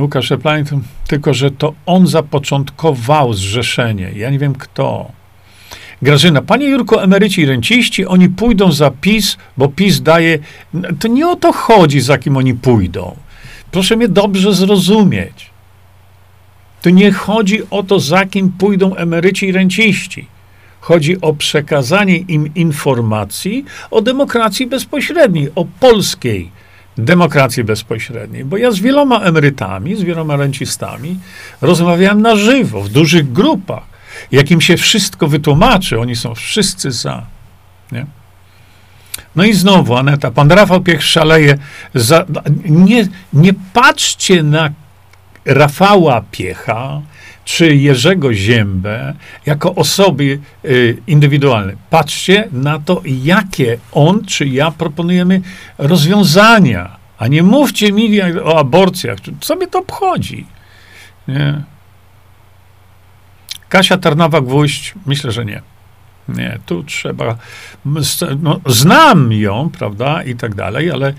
Łukasz Szeplan, tylko że to on zapoczątkował zrzeszenie. Ja nie wiem kto. Grażyna, panie Jurku, emeryci i renciści, oni pójdą za PiS, bo PiS daje... To nie o to chodzi, za kim oni pójdą. Proszę mnie dobrze zrozumieć. To nie chodzi o to, za kim pójdą emeryci i renciści. Chodzi o przekazanie im informacji o demokracji bezpośredniej, o polskiej demokracji bezpośredniej. Bo ja z wieloma emerytami, z wieloma rencistami rozmawiałem na żywo, w dużych grupach. Jak im się wszystko wytłumaczy, oni są wszyscy za. Nie? No i znowu, Aneta, pan Rafał Piech szaleje. Nie patrzcie na Rafała Piecha czy Jerzego Ziębę jako osoby indywidualne. Patrzcie na to, jakie on czy ja proponujemy rozwiązania, a nie mówcie mi o aborcjach. Co mnie to obchodzi? Nie. Kasia Tarnawa-Gwóźdź? Myślę, że nie. Nie, tu trzeba... No, znam ją, prawda, i tak dalej, ale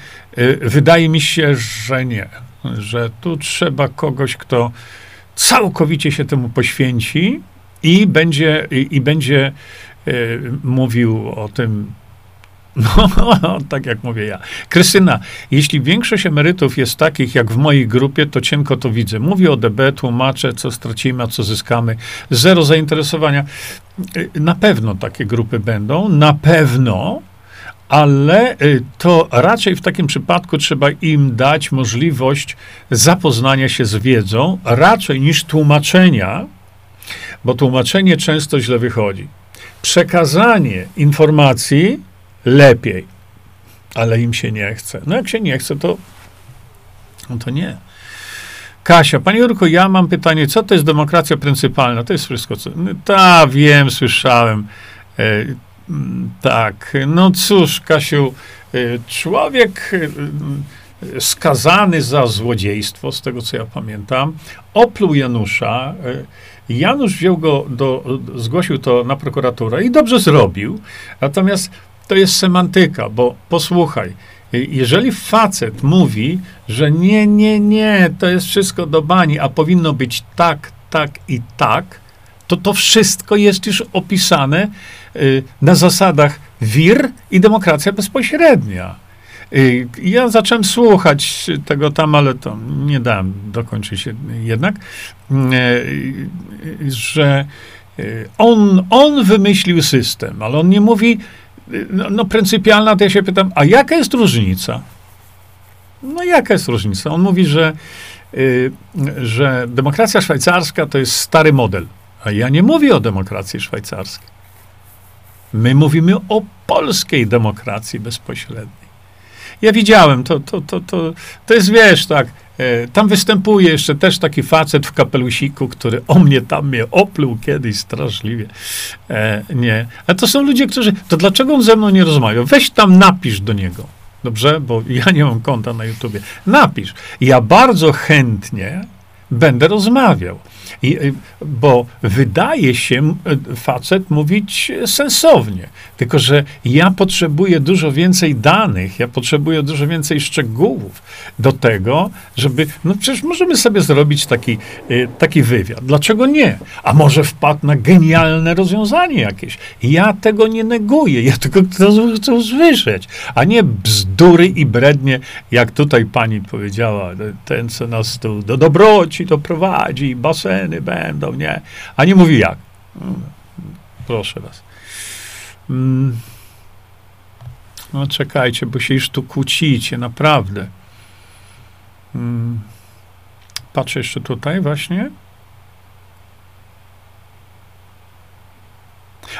wydaje mi się, że nie. Że tu trzeba kogoś, kto całkowicie się temu poświęci i będzie mówił o tym, no, tak jak mówię ja. Krystyna, jeśli większość emerytów jest takich jak w mojej grupie, to cienko to widzę. Mówię o DB, tłumaczę, co stracimy, a co zyskamy. Zero zainteresowania. Na pewno takie grupy będą, na pewno, ale to raczej w takim przypadku trzeba im dać możliwość zapoznania się z wiedzą, raczej niż tłumaczenia, bo tłumaczenie często źle wychodzi. Przekazanie informacji lepiej, ale im się nie chce. No jak się nie chce, to nie. Kasia, panie Jurku, ja mam pytanie, co to jest demokracja pryncypalna? To jest wszystko, co... Ta, wiem, słyszałem. Tak, no cóż, Kasiu, człowiek skazany za złodziejstwo, z tego co ja pamiętam, opluł Janusza. Janusz wziął go, zgłosił to na prokuraturę i dobrze zrobił. Natomiast to jest semantyka, bo posłuchaj, jeżeli facet mówi, że nie, to jest wszystko do bani, a powinno być tak, tak i tak, to wszystko jest już opisane na zasadach wir i demokracja bezpośrednia. Ja zacząłem słuchać tego tam, ale to nie dałem dokończyć jednak, że on wymyślił system, ale on nie mówi... No pryncypialna, to ja się pytam, a jaka jest różnica? No jaka jest różnica? On mówi, że demokracja szwajcarska to jest stary model. A ja nie mówię o demokracji szwajcarskiej. My mówimy o polskiej demokracji bezpośredniej. Ja widziałem, to jest, wiesz, tak, tam występuje jeszcze też taki facet w kapelusiku, który mnie opluł kiedyś straszliwie. Nie. Ale to są ludzie, którzy... To dlaczego on ze mną nie rozmawia? Weź tam, napisz do niego. Dobrze? Bo ja nie mam konta na YouTubie. Napisz. Ja bardzo chętnie będę rozmawiał. Bo wydaje się facet mówić sensownie. Tylko że ja potrzebuję dużo więcej danych, ja potrzebuję dużo więcej szczegółów do tego, żeby... No przecież możemy sobie zrobić taki wywiad. Dlaczego nie? A może wpadł na genialne rozwiązanie jakieś. Ja tego nie neguję, ja tylko chcę usłyszeć, a nie bzdury i brednie, jak tutaj pani powiedziała, ten, co nas tu do dobroci doprowadzi, baseny będą, nie? A nie mówi jak. Proszę was. No czekajcie, bo się już tu kłócicie, naprawdę. Patrzę jeszcze tutaj właśnie.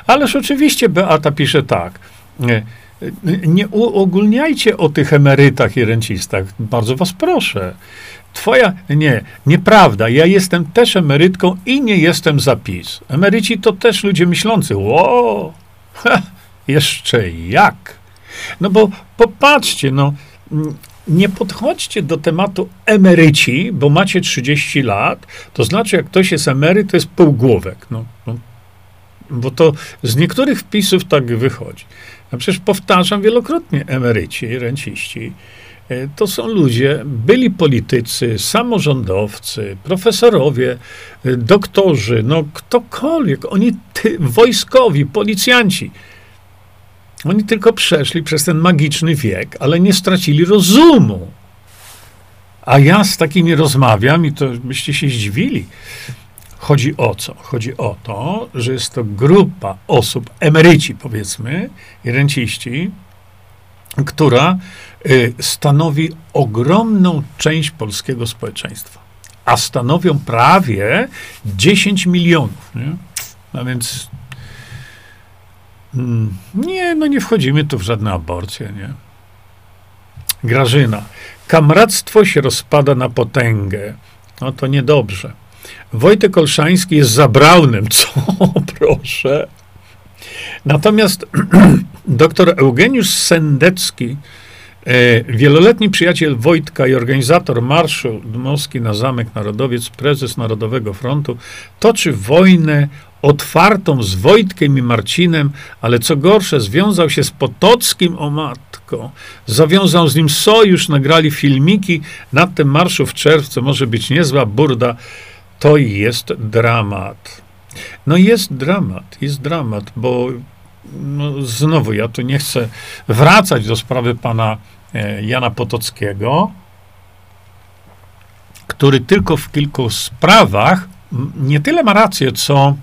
Ależ oczywiście Beata pisze tak. Nie uogólniajcie o tych emerytach i rencistach. Bardzo was proszę. Nieprawda. Ja jestem też emerytką i nie jestem za PiS. Emeryci to też ludzie myślący. Ło! Jeszcze jak? No bo popatrzcie, no nie podchodźcie do tematu emeryci, bo macie 30 lat, to znaczy jak ktoś jest emeryt, to jest półgłówek. No, bo to z niektórych wpisów tak wychodzi. A przecież powtarzam wielokrotnie, emeryci, renciści, to są ludzie, byli politycy, samorządowcy, profesorowie, doktorzy, no ktokolwiek, oni wojskowi, policjanci. Oni tylko przeszli przez ten magiczny wiek, ale nie stracili rozumu. A ja z takimi rozmawiam i to byście się zdziwili. Chodzi o co? Chodzi o to, że jest to grupa osób, emeryci powiedzmy, i renciści, która stanowi ogromną część polskiego społeczeństwa. A stanowią prawie 10 milionów. Nie? No więc nie wchodzimy tu w żadne aborcje. Nie? Grażyna. Kamractwo się rozpada na potęgę. No to niedobrze. Wojtek Olszański jest za Braunem. Co? Proszę. Natomiast doktor Eugeniusz Sendecki, wieloletni przyjaciel Wojtka i organizator Marszu Dmowski na Zamek Narodowiec, prezes Narodowego Frontu, toczy wojnę otwartą z Wojtkiem i Marcinem, ale co gorsze, związał się z Potockim, o matko. Zawiązał z nim sojusz, nagrali filmiki na tym marszu w czerwcu. Może być niezła burda. To jest dramat. No jest dramat, bo no, znowu ja tu nie chcę wracać do sprawy pana Jana Potockiego, który tylko w kilku sprawach nie tyle ma rację, co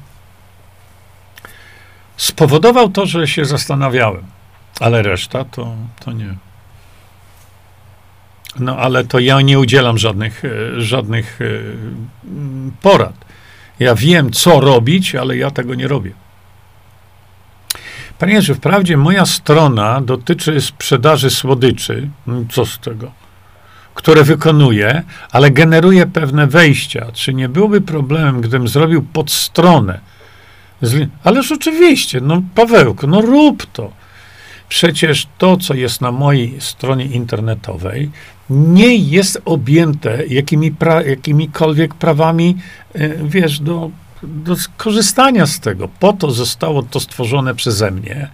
spowodował to, że się zastanawiałem. Ale reszta to nie. No ale to ja nie udzielam żadnych porad. Ja wiem, co robić, ale ja tego nie robię. Panie Jerzy, wprawdzie moja strona dotyczy sprzedaży słodyczy, co z tego, które wykonuję, ale generuje pewne wejścia. Czy nie byłoby problemem, gdybym zrobił podstronę? Ależ oczywiście, no Pawełku, no rób to. Przecież to, co jest na mojej stronie internetowej, nie jest objęte jakimikolwiek prawami, wiesz, do skorzystania z tego. Po to zostało to stworzone przeze mnie,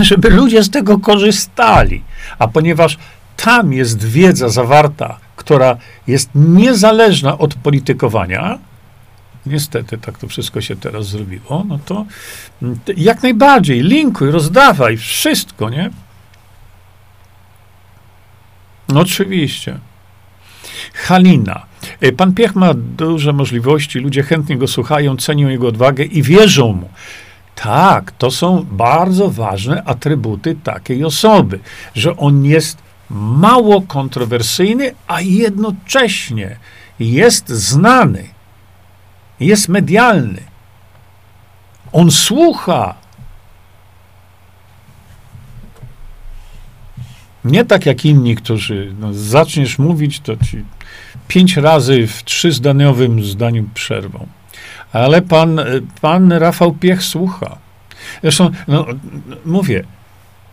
żeby ludzie z tego korzystali. A ponieważ tam jest wiedza zawarta, która jest niezależna od politykowania, niestety tak to wszystko się teraz zrobiło, no to jak najbardziej linkuj, rozdawaj, wszystko, nie? No oczywiście. Halina. Pan Piech ma duże możliwości, ludzie chętnie go słuchają, cenią jego odwagę i wierzą mu. Tak, to są bardzo ważne atrybuty takiej osoby, że on jest mało kontrowersyjny, a jednocześnie jest znany, jest medialny. On słucha, Nie tak jak inni, którzy zaczniesz mówić, to ci 5 razy w 3-zdaniowym zdaniu przerwą. Ale pan Rafał Piech słucha. Zresztą, mówię,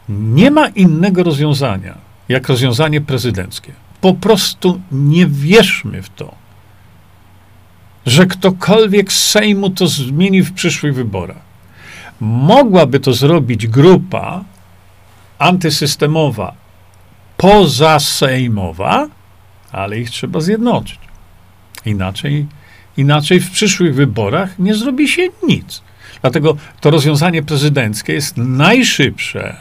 nie ma innego rozwiązania, jak rozwiązanie prezydenckie. Po prostu nie wierzmy w to, że ktokolwiek z Sejmu to zmieni w przyszłych wyborach. Mogłaby to zrobić grupa antysystemowa, pozasejmowa, ale ich trzeba zjednoczyć. Inaczej w przyszłych wyborach nie zrobi się nic. Dlatego to rozwiązanie prezydenckie jest najszybsze,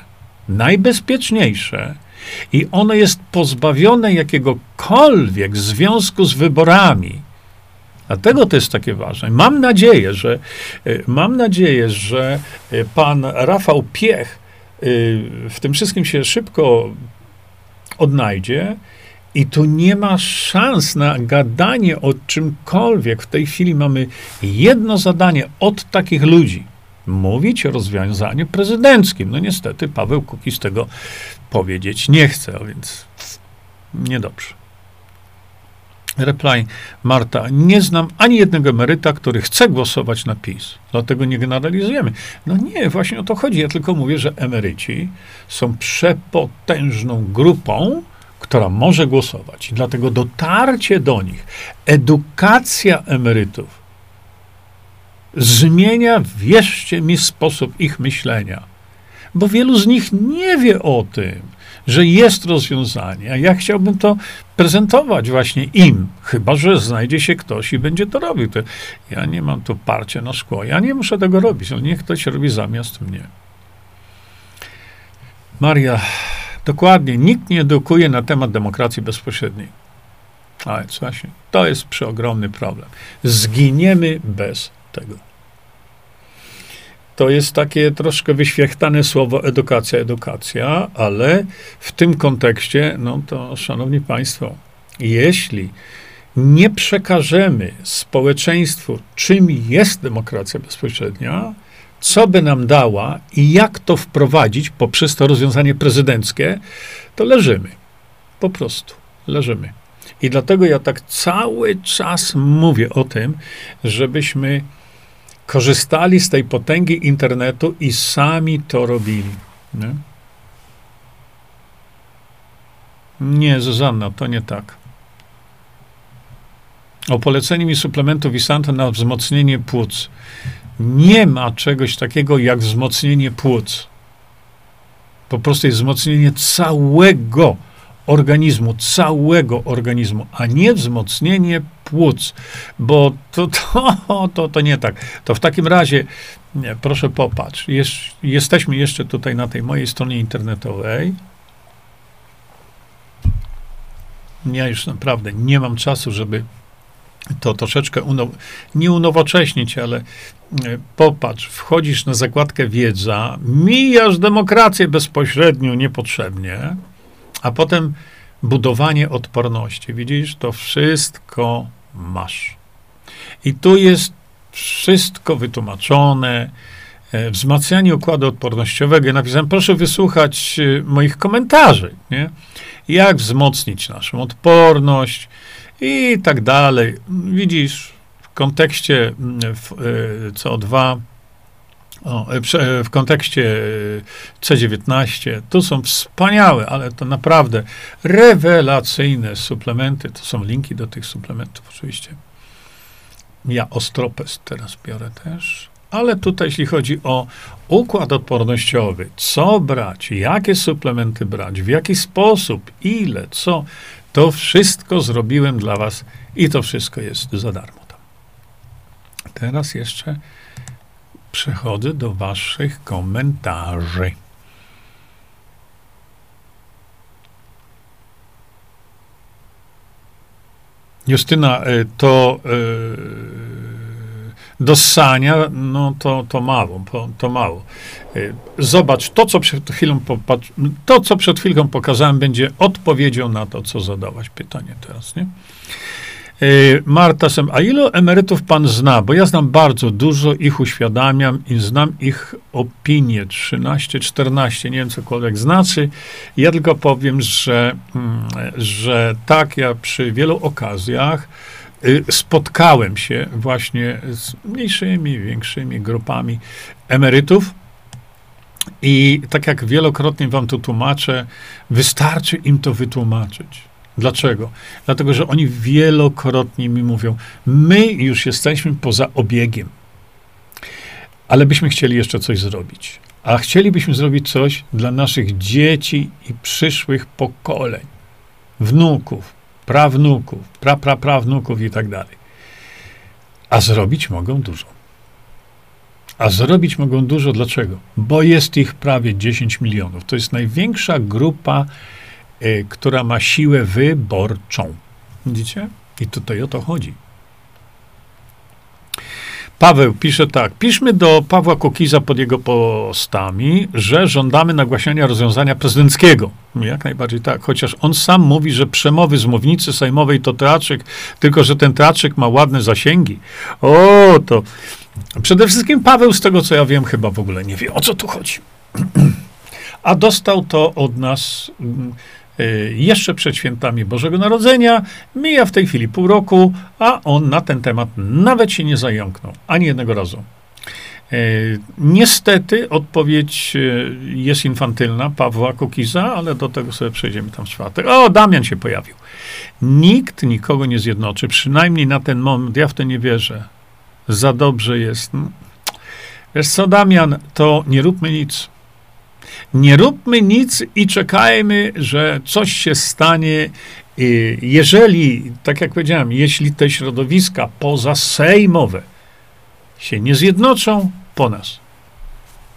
najbezpieczniejsze i ono jest pozbawione jakiegokolwiek związku z wyborami. Dlatego to jest takie ważne. Mam nadzieję, że pan Rafał Piech w tym wszystkim się szybko odnajdzie i tu nie ma szans na gadanie o czymkolwiek. W tej chwili mamy jedno zadanie od takich ludzi. Mówić o rozwiązaniu prezydenckim. No niestety Paweł Kukiz tego powiedzieć nie chce, a więc niedobrze. Reply Marta. Nie znam ani jednego emeryta, który chce głosować na PiS. Dlatego nie generalizujemy. No nie, właśnie o to chodzi. Ja tylko mówię, że emeryci są przepotężną grupą, która może głosować. Dlatego dotarcie do nich, edukacja emerytów zmienia, wierzcie mi, sposób ich myślenia. Bo wielu z nich nie wie o tym, że jest rozwiązanie. A ja chciałbym to prezentować właśnie im, chyba że znajdzie się ktoś i będzie to robił. To ja nie mam tu parcia na szkło. Ja nie muszę tego robić. No niech ktoś robi zamiast mnie. Maria, dokładnie, nikt nie edukuje na temat demokracji bezpośredniej. Ale właśnie, to jest przeogromny problem. Zginiemy bez tego. To jest takie troszkę wyświechtane słowo edukacja, ale w tym kontekście, no to, szanowni państwo, jeśli nie przekażemy społeczeństwu, czym jest demokracja bezpośrednia, co by nam dała i jak to wprowadzić poprzez to rozwiązanie prezydenckie, to leżymy. Po prostu leżymy. I dlatego ja tak cały czas mówię o tym, żebyśmy korzystali z tej potęgi internetu i sami to robili. Nie, Zuzanna, to nie tak. O poleceniu mi suplementu Visancor na wzmocnienie płuc. Nie ma czegoś takiego jak wzmocnienie płuc. Po prostu jest wzmocnienie całego organizmu, a nie wzmocnienie płuc, bo to nie tak. To w takim razie, proszę popatrz, jesteśmy jeszcze tutaj na tej mojej stronie internetowej. Ja już naprawdę nie mam czasu, żeby to troszeczkę nie unowocześnić, ale popatrz, wchodzisz na zakładkę wiedza, mijasz demokrację bezpośrednią niepotrzebnie, a potem budowanie odporności. Widzisz, to wszystko masz. I tu jest wszystko wytłumaczone. Wzmacnianie układu odpornościowego. Ja napisałem, proszę wysłuchać moich komentarzy, nie? Jak wzmocnić naszą odporność i tak dalej. Widzisz, w kontekście CO2, w kontekście C19, tu są wspaniałe, ale to naprawdę rewelacyjne suplementy. To są linki do tych suplementów oczywiście. Ja Ostropest teraz biorę też. Ale tutaj, jeśli chodzi o układ odpornościowy, co brać, jakie suplementy brać, w jaki sposób, ile, co, to wszystko zrobiłem dla was i to wszystko jest za darmo tam. Teraz jeszcze przechodzę do waszych komentarzy. Justyna, to do ssania, no to mało. Zobacz, to, co przed chwilką pokazałem, będzie odpowiedzią na to, co zadałaś pytanie teraz, nie? Marta Sem, a ilu emerytów pan zna? Bo ja znam bardzo dużo, ich uświadamiam i znam ich opinie. 13, 14, nie wiem cokolwiek znaczy. Ja tylko powiem, że tak, ja przy wielu okazjach spotkałem się właśnie z mniejszymi, większymi grupami emerytów. I tak jak wielokrotnie wam to tłumaczę, wystarczy im to wytłumaczyć. Dlaczego? Dlatego, że oni wielokrotnie mi mówią, my już jesteśmy poza obiegiem, ale byśmy chcieli jeszcze coś zrobić. A chcielibyśmy zrobić coś dla naszych dzieci i przyszłych pokoleń, wnuków, prawnuków, praprawnuków i tak dalej. A zrobić mogą dużo. A zrobić mogą dużo. Dlaczego? Bo jest ich prawie 10 milionów. To jest największa grupa, która ma siłę wyborczą. Widzicie? I tutaj o to chodzi. Paweł pisze tak. Piszmy do Pawła Kukiza pod jego postami, że żądamy nagłaśniania rozwiązania prezydenckiego. Jak najbardziej tak. Chociaż on sam mówi, że przemowy z mównicy sejmowej to teatrzyk, tylko że ten teatrzyk ma ładne zasięgi. O, to... Przede wszystkim Paweł, z tego co ja wiem, chyba w ogóle nie wie, o co tu chodzi. A dostał to od nas jeszcze przed świętami Bożego Narodzenia. Mija w tej chwili pół roku, a on na ten temat nawet się nie zająknął. Ani jednego razu. Niestety odpowiedź jest infantylna Pawła Kukiza, ale do tego sobie przejdziemy tam w czwartek. O, Damian się pojawił. Nikt nikogo nie zjednoczy, przynajmniej na ten moment. Ja w to nie wierzę. Za dobrze jest. Wiesz co, Damian, to nie róbmy nic. Nie róbmy nic i czekajmy, że coś się stanie. Jeżeli, tak jak powiedziałem, jeśli te środowiska pozasejmowe się nie zjednoczą, po nas.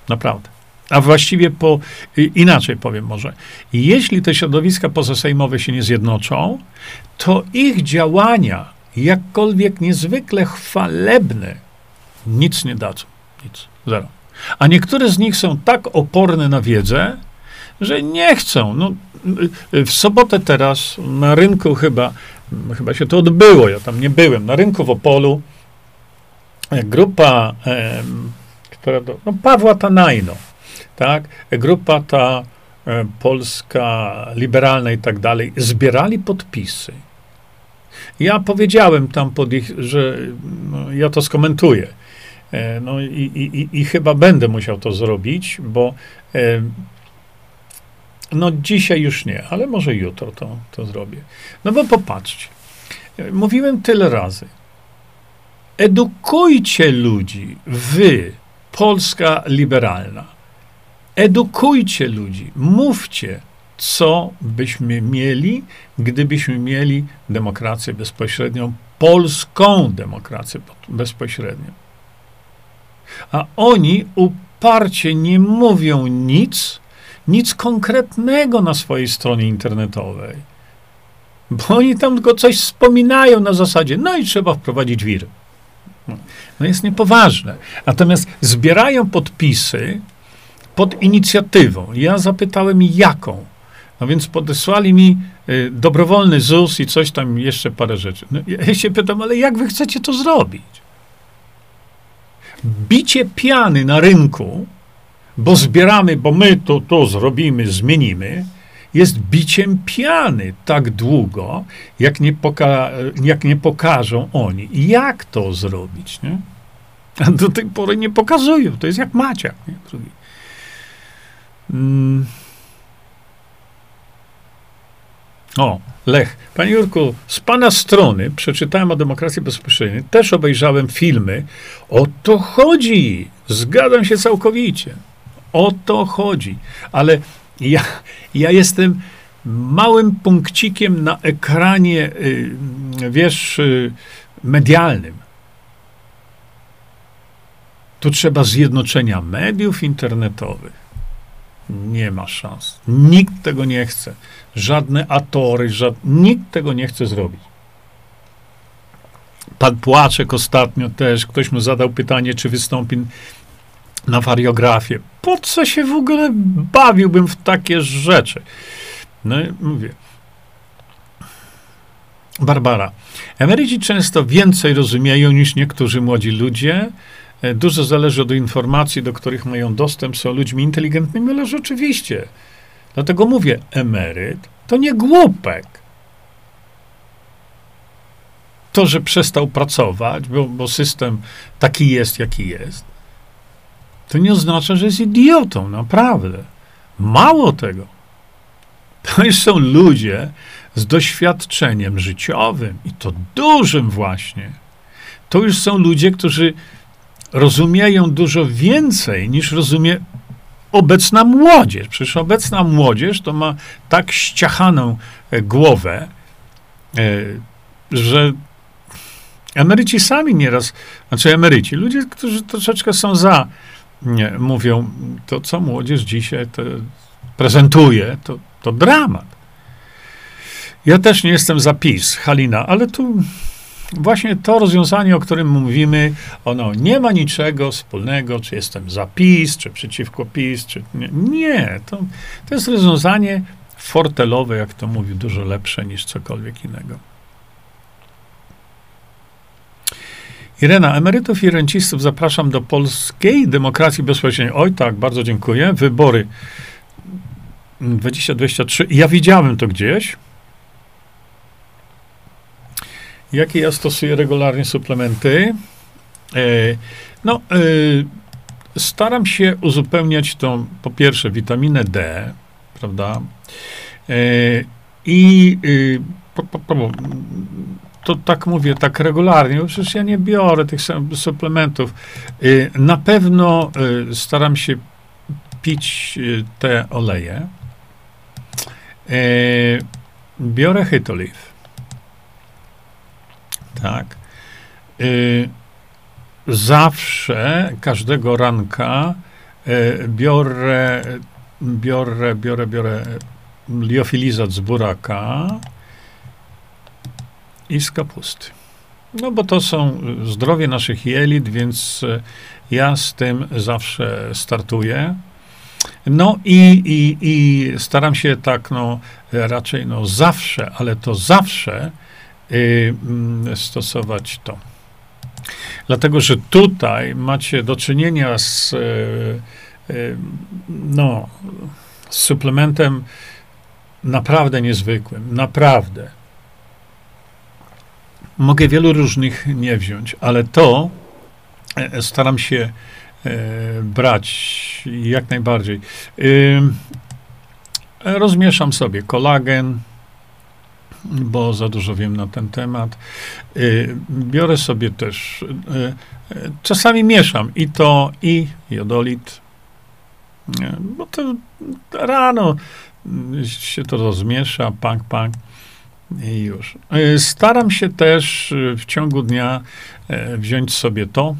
Naprawdę. A właściwie inaczej powiem może. Jeśli te środowiska pozasejmowe się nie zjednoczą, to ich działania, jakkolwiek niezwykle chwalebne, nic nie dadzą. Nic. Zero. A niektóre z nich są tak oporne na wiedzę, że nie chcą. No, w sobotę teraz na rynku chyba się to odbyło, ja tam nie byłem, na rynku w Opolu grupa, Pawła Tanajno, tak? Grupa ta Polska Liberalna i tak dalej, zbierali podpisy. Ja powiedziałem tam pod ich, że no, ja to skomentuję. No i chyba będę musiał to zrobić, bo no dzisiaj już nie, ale może jutro to zrobię. No bo popatrzcie, mówiłem tyle razy. Edukujcie ludzi, wy, Polska Liberalna. Edukujcie ludzi, mówcie, co byśmy mieli, gdybyśmy mieli demokrację bezpośrednią, polską demokrację bezpośrednią. A oni uparcie nie mówią nic konkretnego na swojej stronie internetowej. Bo oni tam tylko coś wspominają na zasadzie, no i trzeba wprowadzić wir. No jest niepoważne. Natomiast zbierają podpisy pod inicjatywą. Ja zapytałem, jaką. No więc podesłali mi dobrowolny ZUS i coś tam, jeszcze parę rzeczy. No, ja się pytam, ale jak wy chcecie to zrobić? Bicie piany na rynku, bo zbieramy, bo my to zrobimy, zmienimy, jest biciem piany tak długo, jak nie pokażą oni. Jak to zrobić, nie? A do tej pory nie pokazują. To jest jak maciak, nie? Drugi. O, Lech. Panie Jurku, z pana strony przeczytałem o demokracji bezpośredniej. Też obejrzałem filmy. O to chodzi. Zgadzam się całkowicie. O to chodzi. Ale ja jestem małym punkcikiem na ekranie, wiesz, medialnym. Tu trzeba zjednoczenia mediów internetowych. Nie ma szans. Nikt tego nie chce. Żadne atory, nikt tego nie chce zrobić. Pan Płaczek ostatnio też, ktoś mu zadał pytanie, czy wystąpi na wariografię. Po co się w ogóle bawiłbym w takie rzeczy? No i mówię, Barbara. Emeryci często więcej rozumieją niż niektórzy młodzi ludzie. Dużo zależy od informacji, do których mają dostęp, są ludźmi inteligentnymi, ale rzeczywiście. Dlatego mówię, emeryt to nie głupek. To, że przestał pracować, bo system taki jest, jaki jest, to nie oznacza, że jest idiotą, naprawdę. Mało tego. To już są ludzie z doświadczeniem życiowym i to dużym właśnie. To już są ludzie, którzy rozumieją dużo więcej niż rozumie obecna młodzież. Przecież obecna młodzież to ma tak ściachaną głowę, że emeryci sami nieraz, znaczy emeryci, ludzie, którzy troszeczkę są za, nie, mówią, to co młodzież dzisiaj prezentuje, to dramat. Ja też nie jestem za PiS, Halina, ale tu właśnie to rozwiązanie, o którym mówimy, ono nie ma niczego wspólnego, czy jestem za PiS, czy przeciwko PiS, czy nie. Nie, to jest rozwiązanie fortelowe, jak to mówi, dużo lepsze niż cokolwiek innego. Irena, emerytów i rencistów zapraszam do polskiej demokracji bezpośredniej. Oj tak, bardzo dziękuję. Wybory 2023. Ja widziałem to gdzieś. Jakie ja stosuję regularnie suplementy? Staram się uzupełniać tą, po pierwsze, witaminę D, prawda? To tak mówię, tak regularnie, bo przecież ja nie biorę tych suplementów. Na pewno staram się pić te oleje. Biorę Hytoliv. Tak. Zawsze, każdego ranka biorę liofilizat z buraka i z kapusty. No bo to są zdrowie naszych jelit, więc ja z tym zawsze startuję. No i staram się tak, raczej zawsze, ale to zawsze stosować to. Dlatego, że tutaj macie do czynienia z z suplementem naprawdę niezwykłym. Naprawdę. Mogę wielu różnych nie wziąć, ale to staram się brać jak najbardziej. Rozmieszam sobie kolagen, bo za dużo wiem na ten temat. Biorę sobie też, czasami mieszam i to, i jodolit, bo to rano się to rozmiesza, pank. I już. Staram się też w ciągu dnia wziąć sobie to.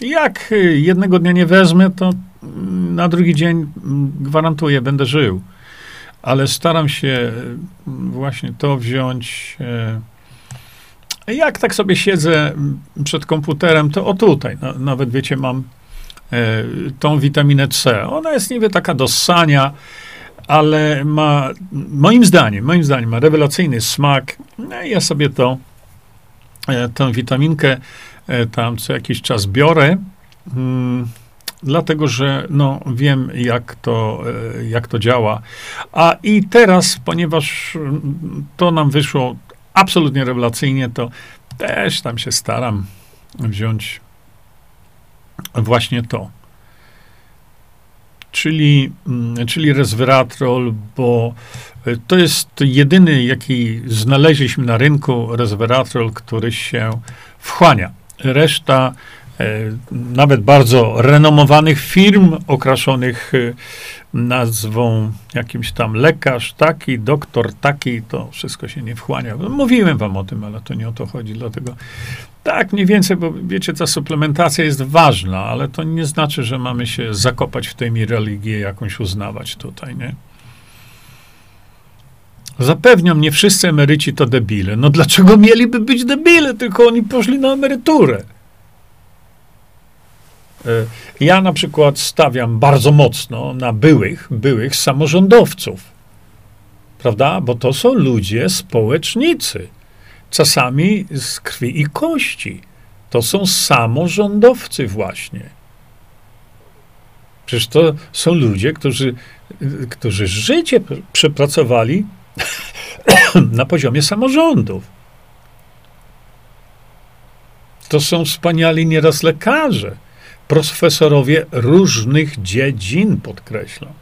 Jak jednego dnia nie wezmę, to na drugi dzień gwarantuję, będę żył. Ale staram się właśnie to wziąć. Jak tak sobie siedzę przed komputerem, to o tutaj, nawet wiecie, mam tą witaminę C. Ona jest niby taka do ssania, ale ma, moim zdaniem, ma rewelacyjny smak. No i ja sobie tę witaminkę tam co jakiś czas biorę, dlatego, że wiem, jak to działa. A i teraz, ponieważ to nam wyszło absolutnie rewelacyjnie, to też tam się staram wziąć właśnie to. Czyli resveratrol, bo to jest jedyny, jaki znaleźliśmy na rynku, resveratrol, który się wchłania. Reszta nawet bardzo renomowanych firm, okraszonych nazwą jakimś tam lekarz taki, doktor taki, to wszystko się nie wchłania. Mówiłem wam o tym, ale to nie o to chodzi, dlatego tak mniej więcej, bo wiecie, ta suplementacja jest ważna, ale to nie znaczy, że mamy się zakopać w tej religię, jakąś uznawać tutaj, nie? Zapewniam, nie wszyscy emeryci to debile. No dlaczego mieliby być debile, tylko oni poszli na emeryturę. Ja na przykład stawiam bardzo mocno na byłych samorządowców. Prawda? Bo to są ludzie społecznicy. czasami z krwi i kości. To są samorządowcy właśnie. Przecież to są ludzie, którzy życie przepracowali na poziomie samorządów. To są wspaniali nieraz lekarze, profesorowie różnych dziedzin, podkreślam.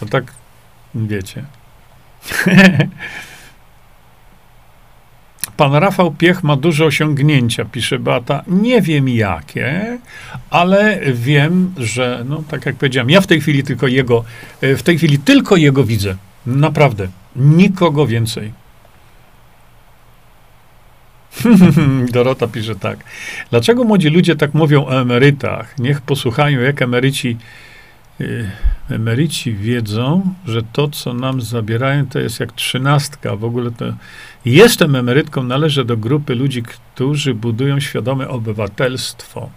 To tak, wiecie. Pan Rafał Piech ma duże osiągnięcia, pisze Beata. Nie wiem jakie, ale wiem, że, no tak jak powiedziałem, ja w tej chwili tylko jego widzę. Naprawdę. Nikogo więcej. Dorota pisze tak. Dlaczego młodzi ludzie tak mówią o emerytach? Niech posłuchają, jak emeryci... Emeryci wiedzą, że to, co nam zabierają, to jest jak trzynastka. W ogóle to... Jestem emerytką, należę do grupy ludzi, którzy budują świadome obywatelstwo.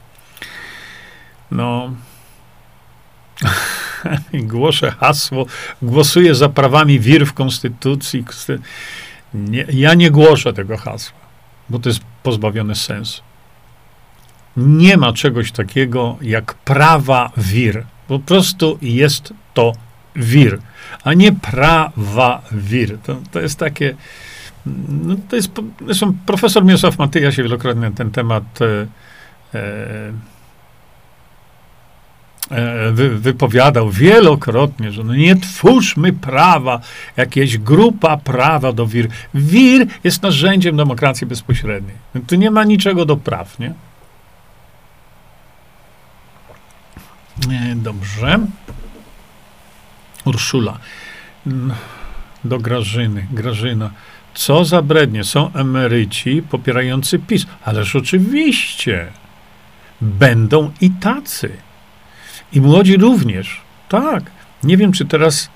No... Głoszę hasło, głosuję za prawami wir w Konstytucji. Nie, ja nie głoszę tego hasła, bo to jest pozbawione sensu. Nie ma czegoś takiego jak prawa wir. Po prostu jest to wir, a nie prawa wir. To jest takie... No to jest, zresztą profesor Mirosław Matyja się wielokrotnie na ten temat wypowiadał wielokrotnie, że no nie twórzmy prawa, jakieś grupa prawa do wir. Wir jest narzędziem demokracji bezpośredniej. No tu nie ma niczego do praw, nie? Dobrze. Urszula. Do Grażyny. Grażyna. Co za brednie? Są emeryci popierający PiS. Ależ oczywiście. Będą i tacy. I młodzi również. Tak. Nie wiem, czy teraz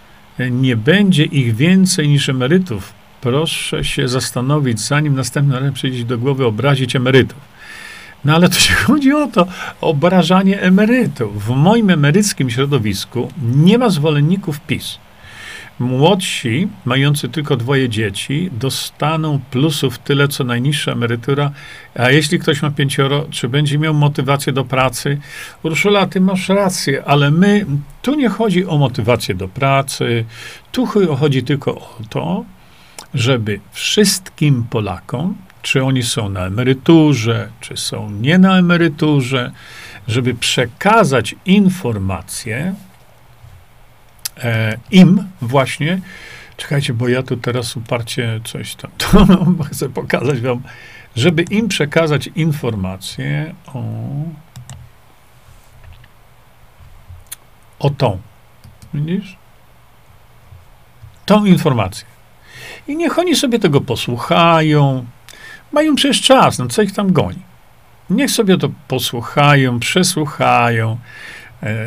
nie będzie ich więcej niż emerytów. Proszę się zastanowić, zanim następnym razem przyjdzie do głowy obrazić emerytów. No ale to się chodzi o to, obrażanie emerytów. W moim emeryckim środowisku nie ma zwolenników PiS. Młodsi, mający tylko 2 dzieci, dostaną plusów tyle, co najniższa emerytura, a jeśli ktoś ma 5, czy będzie miał motywację do pracy? Urszula, ty masz rację, ale my, tu nie chodzi o motywację do pracy, tu chodzi tylko o to, żeby wszystkim Polakom, czy oni są na emeryturze, czy są nie na emeryturze, żeby przekazać informacje im właśnie. Czekajcie, bo ja tu teraz uparcie coś tam chcę pokazać wam. Żeby im przekazać informacje o tą. Widzisz? Tą informację. I niech oni sobie tego posłuchają. Mają przecież czas, no co ich tam goni? Niech sobie to posłuchają, przesłuchają.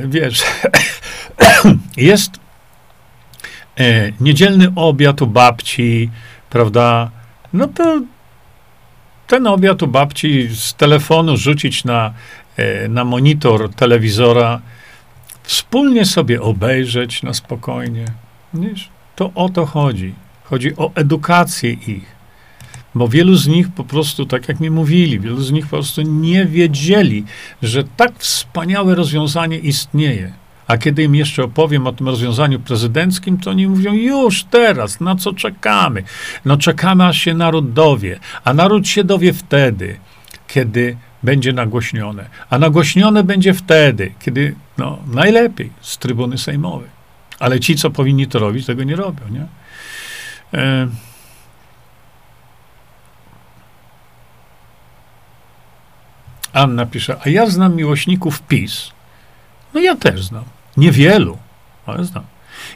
Wiesz, jest niedzielny obiad u babci, prawda? No to ten obiad u babci z telefonu rzucić na monitor telewizora, wspólnie sobie obejrzeć na spokojnie. Wiesz, to o to chodzi. Chodzi o edukację ich. Bo wielu z nich po prostu, tak jak mi mówili, wielu z nich po prostu nie wiedzieli, że tak wspaniałe rozwiązanie istnieje. A kiedy im jeszcze opowiem o tym rozwiązaniu prezydenckim, to oni mówią, już teraz, na co czekamy? No czekamy, aż się naród dowie. A naród się dowie wtedy, kiedy będzie nagłośnione. A nagłośnione będzie wtedy, kiedy, no najlepiej, z trybuny sejmowej. Ale ci, co powinni to robić, tego nie robią, nie? Anna pisze, a ja znam miłośników PiS. No ja też znam. Niewielu, ale znam.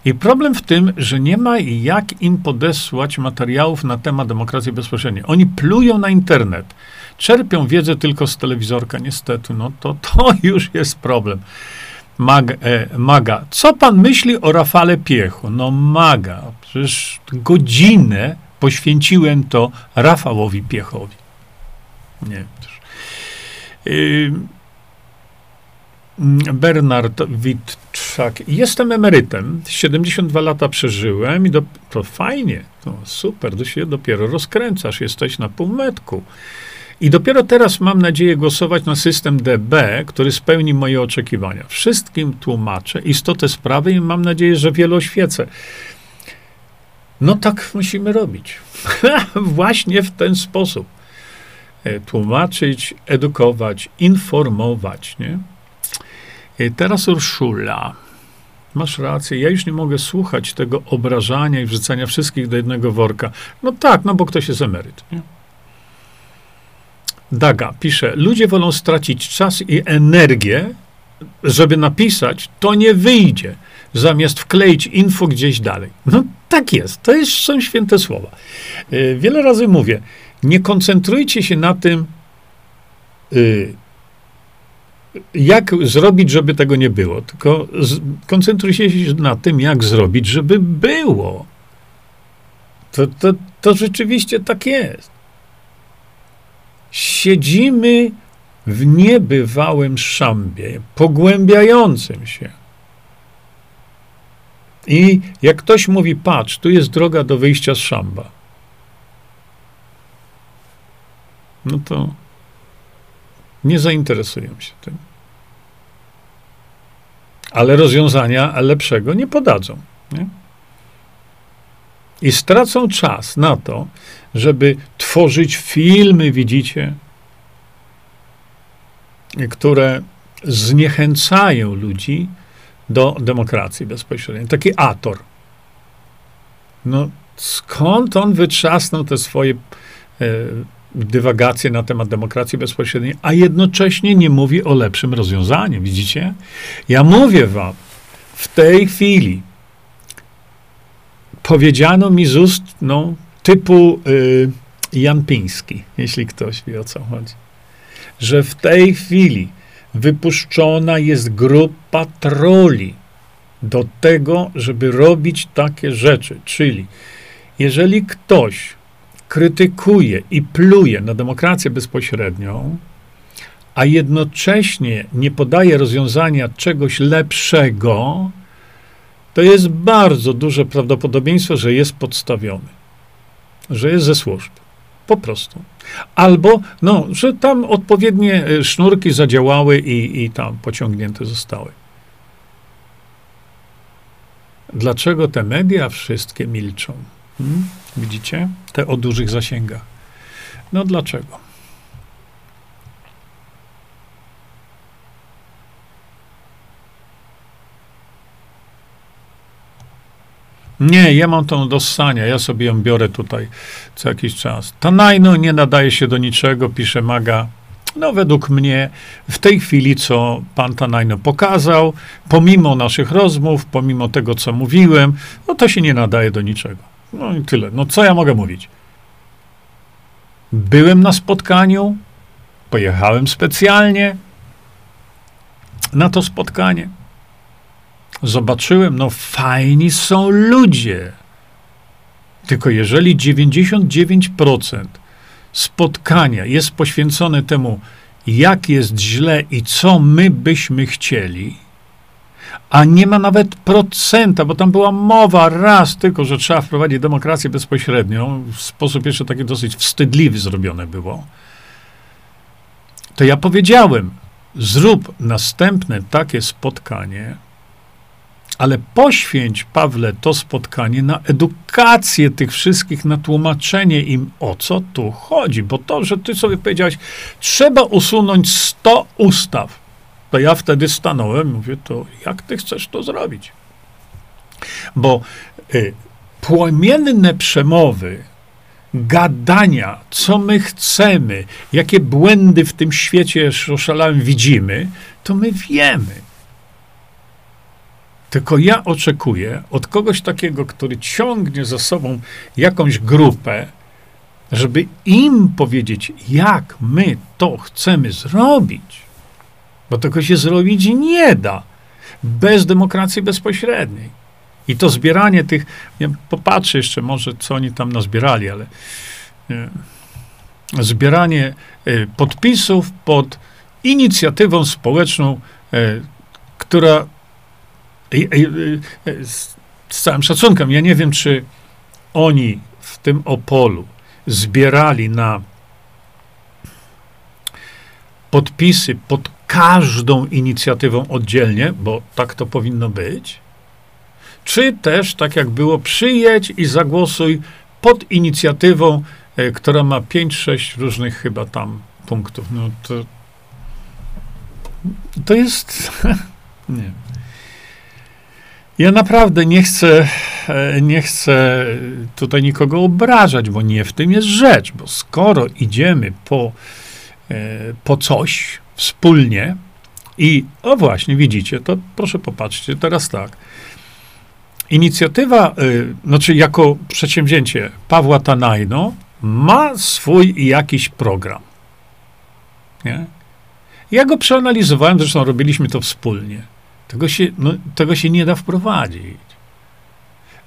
I problem w tym, że nie ma jak im podesłać materiałów na temat demokracji bezpośredniej. Oni plują na internet. Czerpią wiedzę tylko z telewizorka, niestety. No to już jest problem. Maga, co pan myśli o Rafale Piechu? No Maga, przecież godzinę poświęciłem to Rafałowi Piechowi. Nie wiem też. Bernard Witcz. Tak, jestem emerytem, 72 lata przeżyłem i to fajnie, no super, to się dopiero rozkręcasz, jesteś na półmetku. I dopiero teraz mam nadzieję głosować na system DB, który spełni moje oczekiwania. Wszystkim tłumaczę istotę sprawy i mam nadzieję, że wielu oświecę. No tak musimy robić. Właśnie w ten sposób. Tłumaczyć, edukować, informować, nie? Teraz Urszula, masz rację, ja już nie mogę słuchać tego obrażania i wrzucania wszystkich do jednego worka. No tak, no bo ktoś jest emeryt, nie? Daga pisze, ludzie wolą stracić czas i energię, żeby napisać, to nie wyjdzie, zamiast wkleić info gdzieś dalej. No tak jest, to jest, są święte słowa. Wiele razy mówię, nie koncentrujcie się na tym, jak zrobić, żeby tego nie było, tylko koncentrujcie się na tym, jak zrobić, żeby było. To rzeczywiście tak jest. Siedzimy w niebywałym szambie, pogłębiającym się. I jak ktoś mówi, patrz, tu jest droga do wyjścia z szamba. No to nie zainteresują się tym. Ale rozwiązania lepszego nie podadzą. Nie? I stracą czas na to, żeby tworzyć filmy, widzicie, które zniechęcają ludzi do demokracji bezpośredniej. Taki Ator. No skąd on wytrzasnął te swoje dywagacje na temat demokracji bezpośredniej, a jednocześnie nie mówi o lepszym rozwiązaniu, widzicie? Ja mówię wam, w tej chwili powiedziano mi z ust, no, typu Jan Piński, jeśli ktoś wie, o co chodzi, że w tej chwili wypuszczona jest grupa troli do tego, żeby robić takie rzeczy. Czyli jeżeli ktoś krytykuje i pluje na demokrację bezpośrednią, a jednocześnie nie podaje rozwiązania czegoś lepszego, to jest bardzo duże prawdopodobieństwo, że jest podstawiony, że jest ze służb. Po prostu. Albo, no, że tam odpowiednie sznurki zadziałały i tam pociągnięte zostały. Dlaczego te media wszystkie milczą? Widzicie? Te o dużych zasięgach. No dlaczego? Nie, ja mam tą do ssania, ja sobie ją biorę tutaj co jakiś czas. Tanajno nie nadaje się do niczego, pisze Maga. No według mnie w tej chwili, co pan Tanajno pokazał, pomimo naszych rozmów, pomimo tego, co mówiłem, no to się nie nadaje do niczego. No i tyle. No co ja mogę mówić? Byłem na spotkaniu, pojechałem specjalnie na to spotkanie. Zobaczyłem, no fajni są ludzie. Tylko jeżeli 99% spotkania jest poświęcone temu, jak jest źle i co my byśmy chcieli, a nie ma nawet procenta, bo tam była mowa raz tylko, że trzeba wprowadzić demokrację bezpośrednią, w sposób jeszcze taki dosyć wstydliwy zrobione było, to ja powiedziałem, zrób następne takie spotkanie, ale poświęć, Pawle, to spotkanie na edukację tych wszystkich, na tłumaczenie im, o co tu chodzi. Bo to, że ty sobie powiedziałeś, trzeba usunąć 100 ustaw, to ja wtedy stanąłem i mówię, to jak ty chcesz to zrobić? Bo płomienne przemowy, gadania, co my chcemy, jakie błędy w tym świecie oszalałem widzimy, to my wiemy. Tylko ja oczekuję od kogoś takiego, który ciągnie za sobą jakąś grupę, żeby im powiedzieć, jak my to chcemy zrobić. Bo tego się zrobić nie da bez demokracji bezpośredniej. I to zbieranie tych... Ja popatrzę jeszcze może, co oni tam nazbierali, ale... Zbieranie podpisów pod inicjatywą społeczną, która... Z całym szacunkiem, ja nie wiem, czy oni w tym Opolu zbierali na podpisy pod każdą inicjatywą oddzielnie, bo tak to powinno być, czy też, tak jak było, przyjedź i zagłosuj pod inicjatywą, która ma 5-6 różnych chyba tam punktów. No to jest... nie. Ja naprawdę nie chcę tutaj nikogo obrażać, bo nie w tym jest rzecz, bo skoro idziemy po coś wspólnie i, o właśnie, widzicie, to proszę popatrzcie, teraz tak. Inicjatywa, znaczy jako przedsięwzięcie Pawła Tanajno ma swój jakiś program. Nie? Ja go przeanalizowałem, zresztą robiliśmy to wspólnie. Tego się nie da wprowadzić.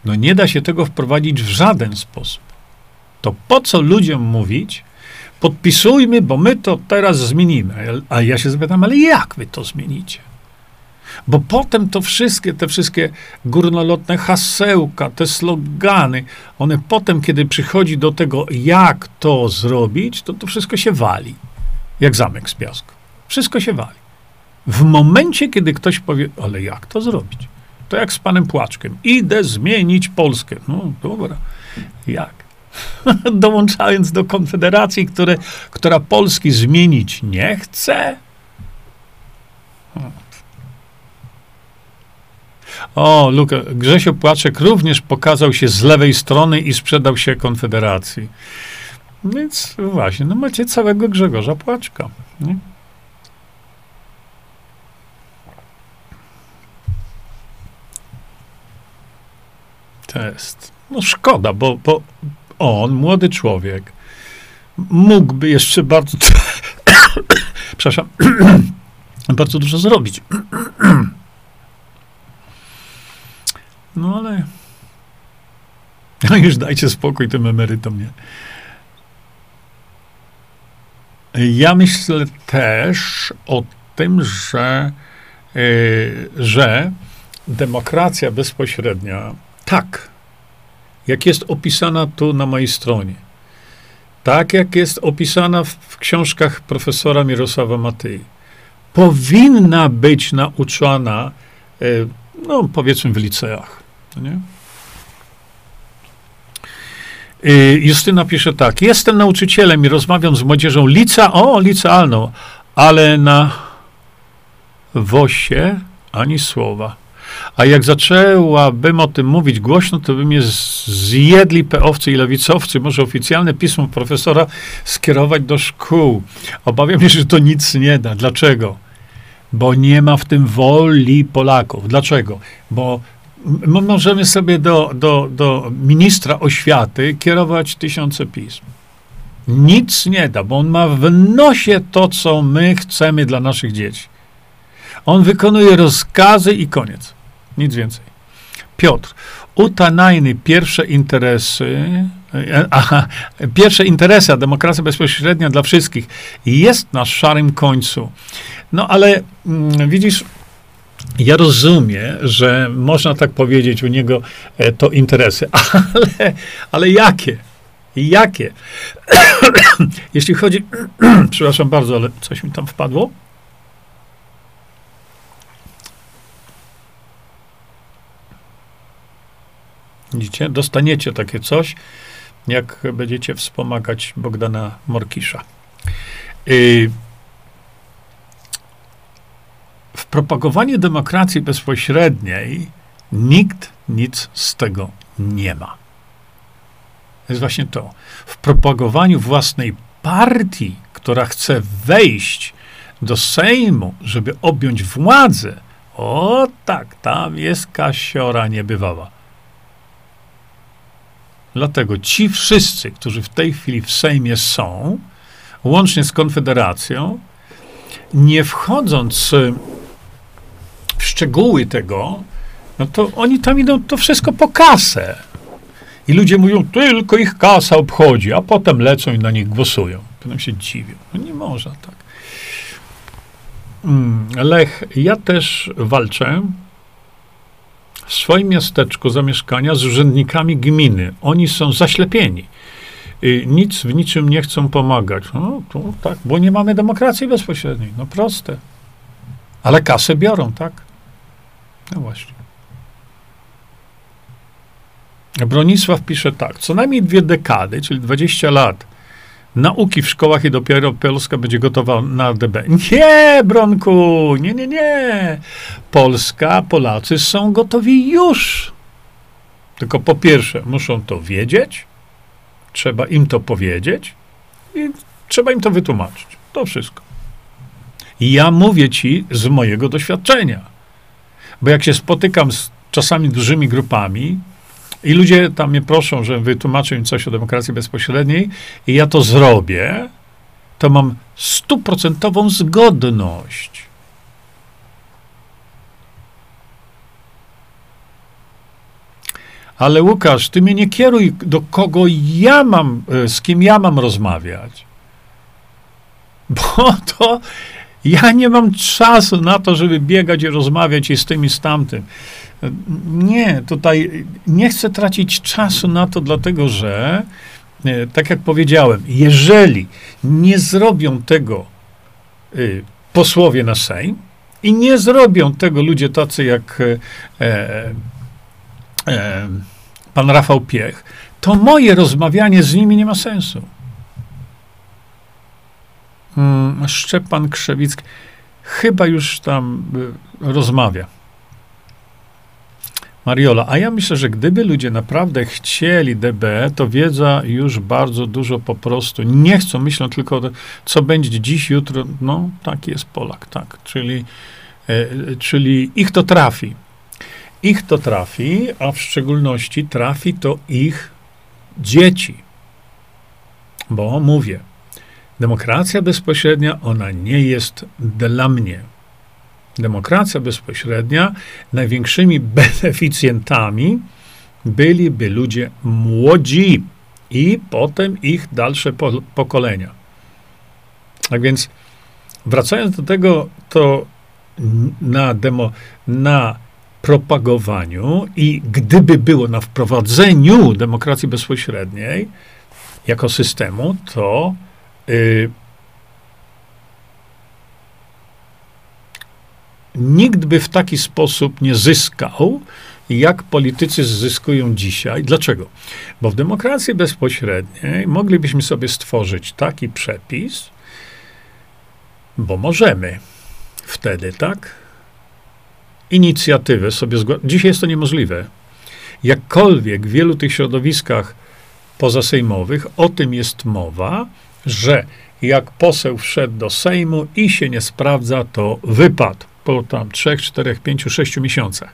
No nie da się tego wprowadzić w żaden sposób. To po co ludziom mówić, podpisujmy, bo my to teraz zmienimy. A ja się zapytam, ale jak wy to zmienicie? Bo potem to wszystkie, te wszystkie górnolotne hasełka, te slogany, one potem, kiedy przychodzi do tego, jak to zrobić, to wszystko się wali. Jak zamek z piasku. Wszystko się wali. W momencie, kiedy ktoś powie, ale jak to zrobić? To jak z panem Płaczkiem. Idę zmienić Polskę. No dobra. Jak? Dołączając do Konfederacji, która Polski zmienić nie chce? O, Luka, Grzesio Płaczek również pokazał się z lewej strony i sprzedał się Konfederacji. Więc właśnie, no macie całego Grzegorza Płaczka. Nie? Test. No szkoda, bo on, młody człowiek, mógłby jeszcze bardzo przepraszam, bardzo dużo zrobić. No ale już dajcie spokój tym emerytom, nie? Ja myślę też o tym, że demokracja bezpośrednia, tak, jak jest opisana tu na mojej stronie, tak jak jest opisana w książkach profesora Mirosława Matyi, powinna być nauczana, no powiedzmy w liceach. Nie? Justyna pisze tak. Jestem nauczycielem i rozmawiam z młodzieżą licealną, ale na WOS-ie ani słowa. A jak zaczęłabym o tym mówić głośno, to by mnie zjedli PO-wcy i lewicowcy. Może oficjalne pismo profesora skierować do szkół. Obawiam się, że to nic nie da. Dlaczego? Bo nie ma w tym woli Polaków. Dlaczego? Bo możemy sobie do ministra oświaty kierować 1000 pism. Nic nie da, bo on ma w nosie to, co my chcemy dla naszych dzieci. On wykonuje rozkazy i koniec. Nic więcej. Piotr. U Tanajny pierwsze interesy, a demokracja bezpośrednia dla wszystkich jest na szarym końcu. No ale widzisz, ja rozumiem, że można tak powiedzieć u niego to interesy, ale jakie? Jakie? Jeśli chodzi... przepraszam bardzo, ale coś mi tam wpadło. Widzicie? Dostaniecie takie coś, jak będziecie wspomagać Bogdana Morkisza. W propagowaniu demokracji bezpośredniej nikt nic z tego nie ma. To jest właśnie to. W propagowaniu własnej partii, która chce wejść do Sejmu, żeby objąć władzę, o tak, tam jest kasiora niebywała. Dlatego ci wszyscy, którzy w tej chwili w Sejmie są, łącznie z Konfederacją, nie wchodząc w szczegóły tego, no to oni tam idą to wszystko po kasę. I ludzie mówią, tylko ich kasa obchodzi, a potem lecą i na nich głosują. Potem się dziwią. No nie można tak. Lech, ja też walczę w swoim miasteczku zamieszkania z urzędnikami gminy. Oni są zaślepieni. Nic w niczym nie chcą pomagać. No to tak, bo nie mamy demokracji bezpośredniej. No proste. Ale kasę biorą, tak? No właśnie. Bronisław pisze tak. Co najmniej 2 dekady, czyli 20 lat nauki w szkołach i dopiero Polska będzie gotowa na DB. Nie, Bronku! Nie, nie, nie! Polska, Polacy są gotowi już. Tylko po pierwsze, muszą to wiedzieć, trzeba im to powiedzieć i trzeba im to wytłumaczyć. To wszystko. Ja mówię ci z mojego doświadczenia. Bo jak się spotykam z czasami dużymi grupami i ludzie tam mnie proszą, że wytłumaczę im coś o demokracji bezpośredniej i ja to zrobię, to mam 100% zgodność. Ale Łukasz, ty mnie nie kieruj, do kogo ja mam, z kim ja mam rozmawiać. Bo to ja nie mam czasu na to, żeby biegać i rozmawiać i z tym i z tamtym. Nie, tutaj nie chcę tracić czasu na to, dlatego że, tak jak powiedziałem, jeżeli nie zrobią tego posłowie na Sejm i nie zrobią tego ludzie tacy jak pan Rafał Piech, to moje rozmawianie z nimi nie ma sensu. Szczepan Krzewicki chyba już tam rozmawia. Mariola, a ja myślę, że gdyby ludzie naprawdę chcieli DB, to wiedza już bardzo dużo po prostu. Nie chcą, myślą tylko, co będzie dziś, jutro. No, taki jest Polak, tak. Czyli ich to trafi. Ich to trafi, a w szczególności trafi to ich dzieci. Bo mówię, demokracja bezpośrednia, ona nie jest dla mnie. Demokracja bezpośrednia, największymi beneficjentami byliby ludzie młodzi i potem ich dalsze pokolenia. Tak więc, wracając do tego, to na propagowaniu i gdyby było na wprowadzeniu demokracji bezpośredniej jako systemu, to nikt by w taki sposób nie zyskał, jak politycy zyskują dzisiaj. Dlaczego? Bo w demokracji bezpośredniej moglibyśmy sobie stworzyć taki przepis, bo możemy wtedy, tak? Inicjatywę sobie zgłaszać. Dzisiaj jest to niemożliwe. Jakkolwiek w wielu tych środowiskach pozasejmowych o tym jest mowa, że jak poseł wszedł do Sejmu i się nie sprawdza, to wypadł po tam 3, 4, 5, 6 miesiącach.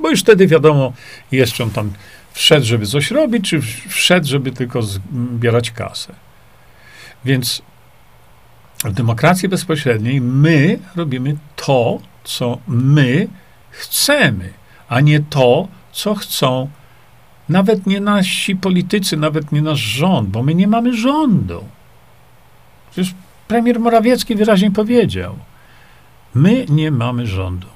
Bo już wtedy wiadomo, jeszcze on tam wszedł, żeby coś robić, czy wszedł, żeby tylko zbierać kasę. Więc w demokracji bezpośredniej my robimy to, co my chcemy, a nie to, co chcą nawet nie nasi politycy, nawet nie nasz rząd, bo my nie mamy rządu. Przecież premier Morawiecki wyraźnie powiedział, my nie mamy rządu.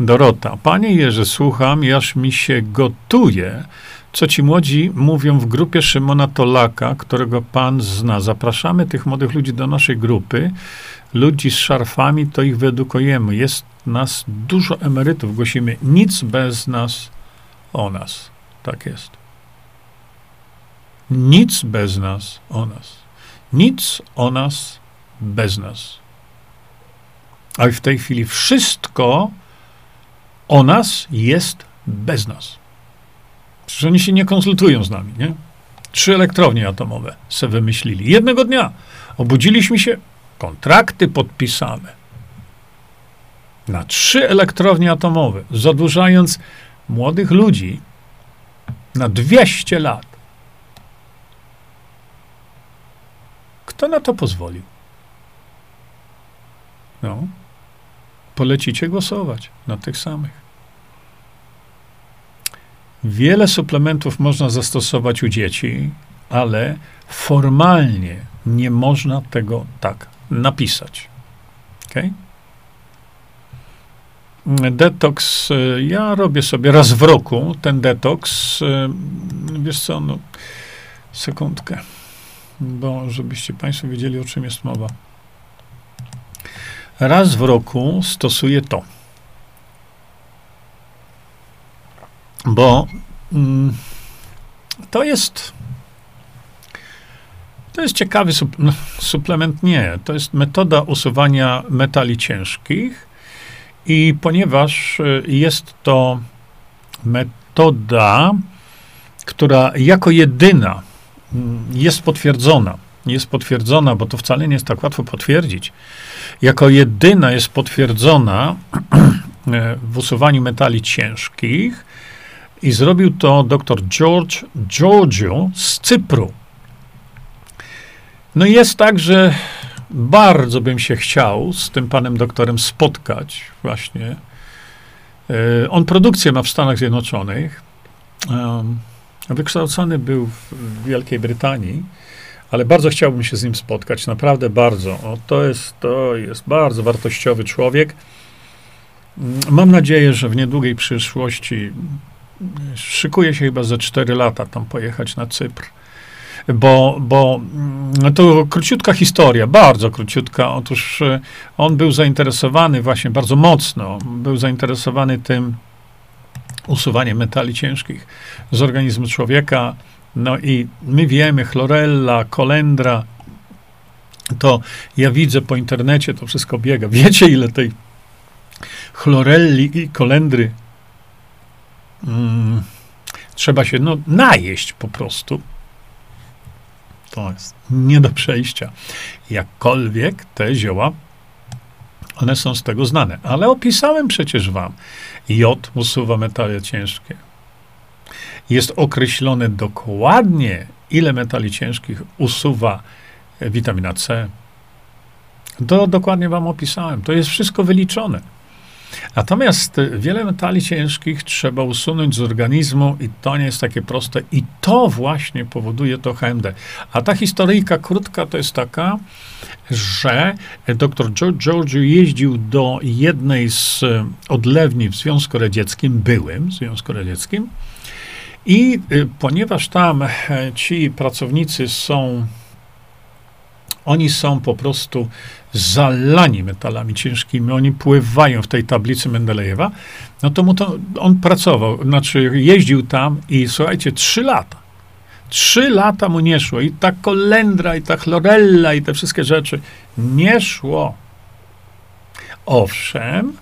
Dorota, panie Jerzy, słucham, aż mi się gotuje, co ci młodzi mówią w grupie Szymona Tolaka, którego pan zna. Zapraszamy tych młodych ludzi do naszej grupy. Ludzi z szarfami, to ich wyedukujemy. Jest nas dużo emerytów. Głosimy nic bez nas, o nas. Tak jest. Nic bez nas, o nas. Nic o nas, bez nas. A w tej chwili wszystko o nas jest bez nas. Przecież oni się nie konsultują z nami, nie? 3 elektrownie atomowe se wymyślili. Jednego dnia obudziliśmy się, kontrakty podpisane na 3 elektrownie atomowe, zadłużając młodych ludzi na 200 lat. Kto na to pozwolił? No. Polecicie głosować na tych samych. Wiele suplementów można zastosować u dzieci, ale formalnie Nie można tego tak napisać. Okay? Detoks, ja robię sobie raz w roku ten detoks. Wiesz co, no, sekundkę, bo żebyście państwo wiedzieli, o czym jest mowa. Raz w roku stosuję to. Bo to jest ciekawy suplement, nie. To jest metoda usuwania metali ciężkich i ponieważ jest to metoda, która jako jedyna jest potwierdzona, bo to wcale nie jest tak łatwo potwierdzić, jako jedyna jest potwierdzona w usuwaniu metali ciężkich i zrobił to dr George Giorgio z Cypru. No jest tak, że bardzo bym się chciał z tym panem doktorem spotkać właśnie. On produkcję ma w Stanach Zjednoczonych. Wykształcony był w Wielkiej Brytanii, ale bardzo chciałbym się z nim spotkać, naprawdę bardzo. To jest bardzo wartościowy człowiek. Mam nadzieję, że w niedługiej przyszłości, szykuje się chyba ze 4 lata tam pojechać na Cypr, bo to króciutka historia, bardzo króciutka. Otóż on był zainteresowany właśnie bardzo mocno, był zainteresowany tym usuwaniem metali ciężkich z organizmu człowieka. No i my wiemy, chlorella, kolendra, to ja widzę po internecie, to wszystko biega. Wiecie, ile tej chlorelli i kolendry trzeba się najeść po prostu. To jest nie do przejścia. Jakkolwiek te zioła, one są z tego znane. Ale opisałem przecież wam. Jod usuwa metale ciężkie. Jest określone dokładnie, ile metali ciężkich usuwa witamina C. To dokładnie wam opisałem. To jest wszystko wyliczone. Natomiast wiele metali ciężkich trzeba usunąć z organizmu i to nie jest takie proste. I to właśnie powoduje to HMD. A ta historyjka krótka to jest taka, że dr Giorgio jeździł do jednej z odlewni w Związku Radzieckim, byłym Związku Radzieckim, i ponieważ tam ci pracownicy oni są po prostu zalani metalami ciężkimi, oni pływają w tej tablicy Mendelejewa, no to on pracował, znaczy jeździł tam i słuchajcie, 3 lata. 3 lata mu nie szło. I ta kolendra, i ta chlorella, i te wszystkie rzeczy nie szło. Owszem,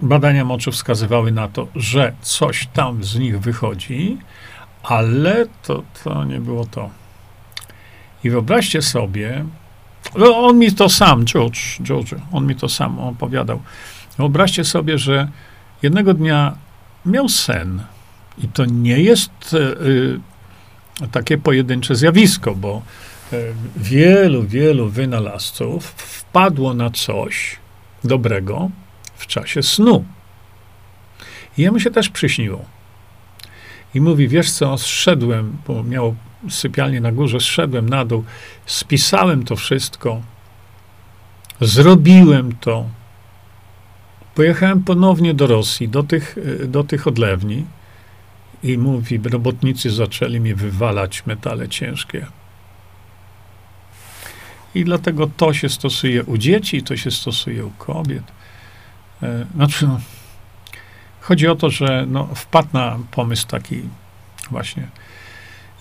badania moczu wskazywały na to, że coś tam z nich wychodzi, ale to nie było to. I wyobraźcie sobie, on mi to sam, George, on mi to sam opowiadał. Wyobraźcie sobie, że jednego dnia miał sen. I to nie jest takie pojedyncze zjawisko, bo wielu, wielu wynalazców wpadło na coś dobrego w czasie snu. I jemu się też przyśniło. I mówi, wiesz co, zszedłem, bo miał sypialnię na górze, zszedłem na dół, spisałem to wszystko, zrobiłem to, pojechałem ponownie do Rosji, do tych odlewni i mówi, robotnicy zaczęli mi wywalać metale ciężkie. I dlatego to się stosuje u dzieci, to się stosuje u kobiet. Znaczy, chodzi o to, że wpadł na pomysł taki właśnie.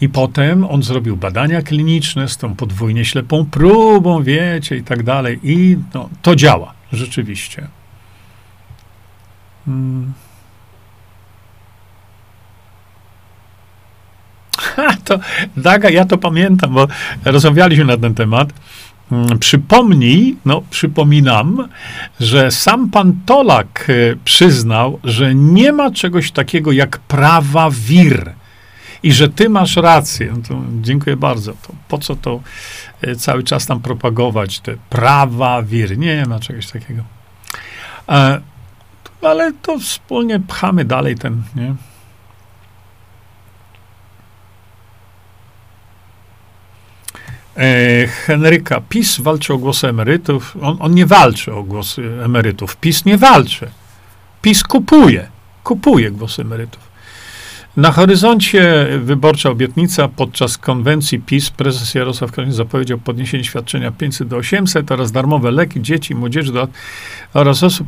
I potem on zrobił badania kliniczne z tą podwójnie ślepą próbą, wiecie, i tak dalej. I to działa, rzeczywiście. To, Daga, ja to pamiętam, bo rozmawialiśmy na ten temat. Przypominam, że sam pan Tolak przyznał, że nie ma czegoś takiego jak prawa wir. I że ty masz rację. No to dziękuję bardzo. To po co to cały czas tam propagować te prawa wir? Nie ma czegoś takiego. Ale to wspólnie pchamy dalej ten, nie? Henryka. PiS walczy o głosy emerytów. On nie walczy o głosy emerytów. PiS nie walczy. PiS kupuje głosy emerytów. Na horyzoncie wyborcza obietnica. Podczas konwencji PiS prezes Jarosław Kaczyński zapowiedział podniesienie świadczenia 500 do 800 oraz darmowe leki dzieci i młodzieży oraz osób,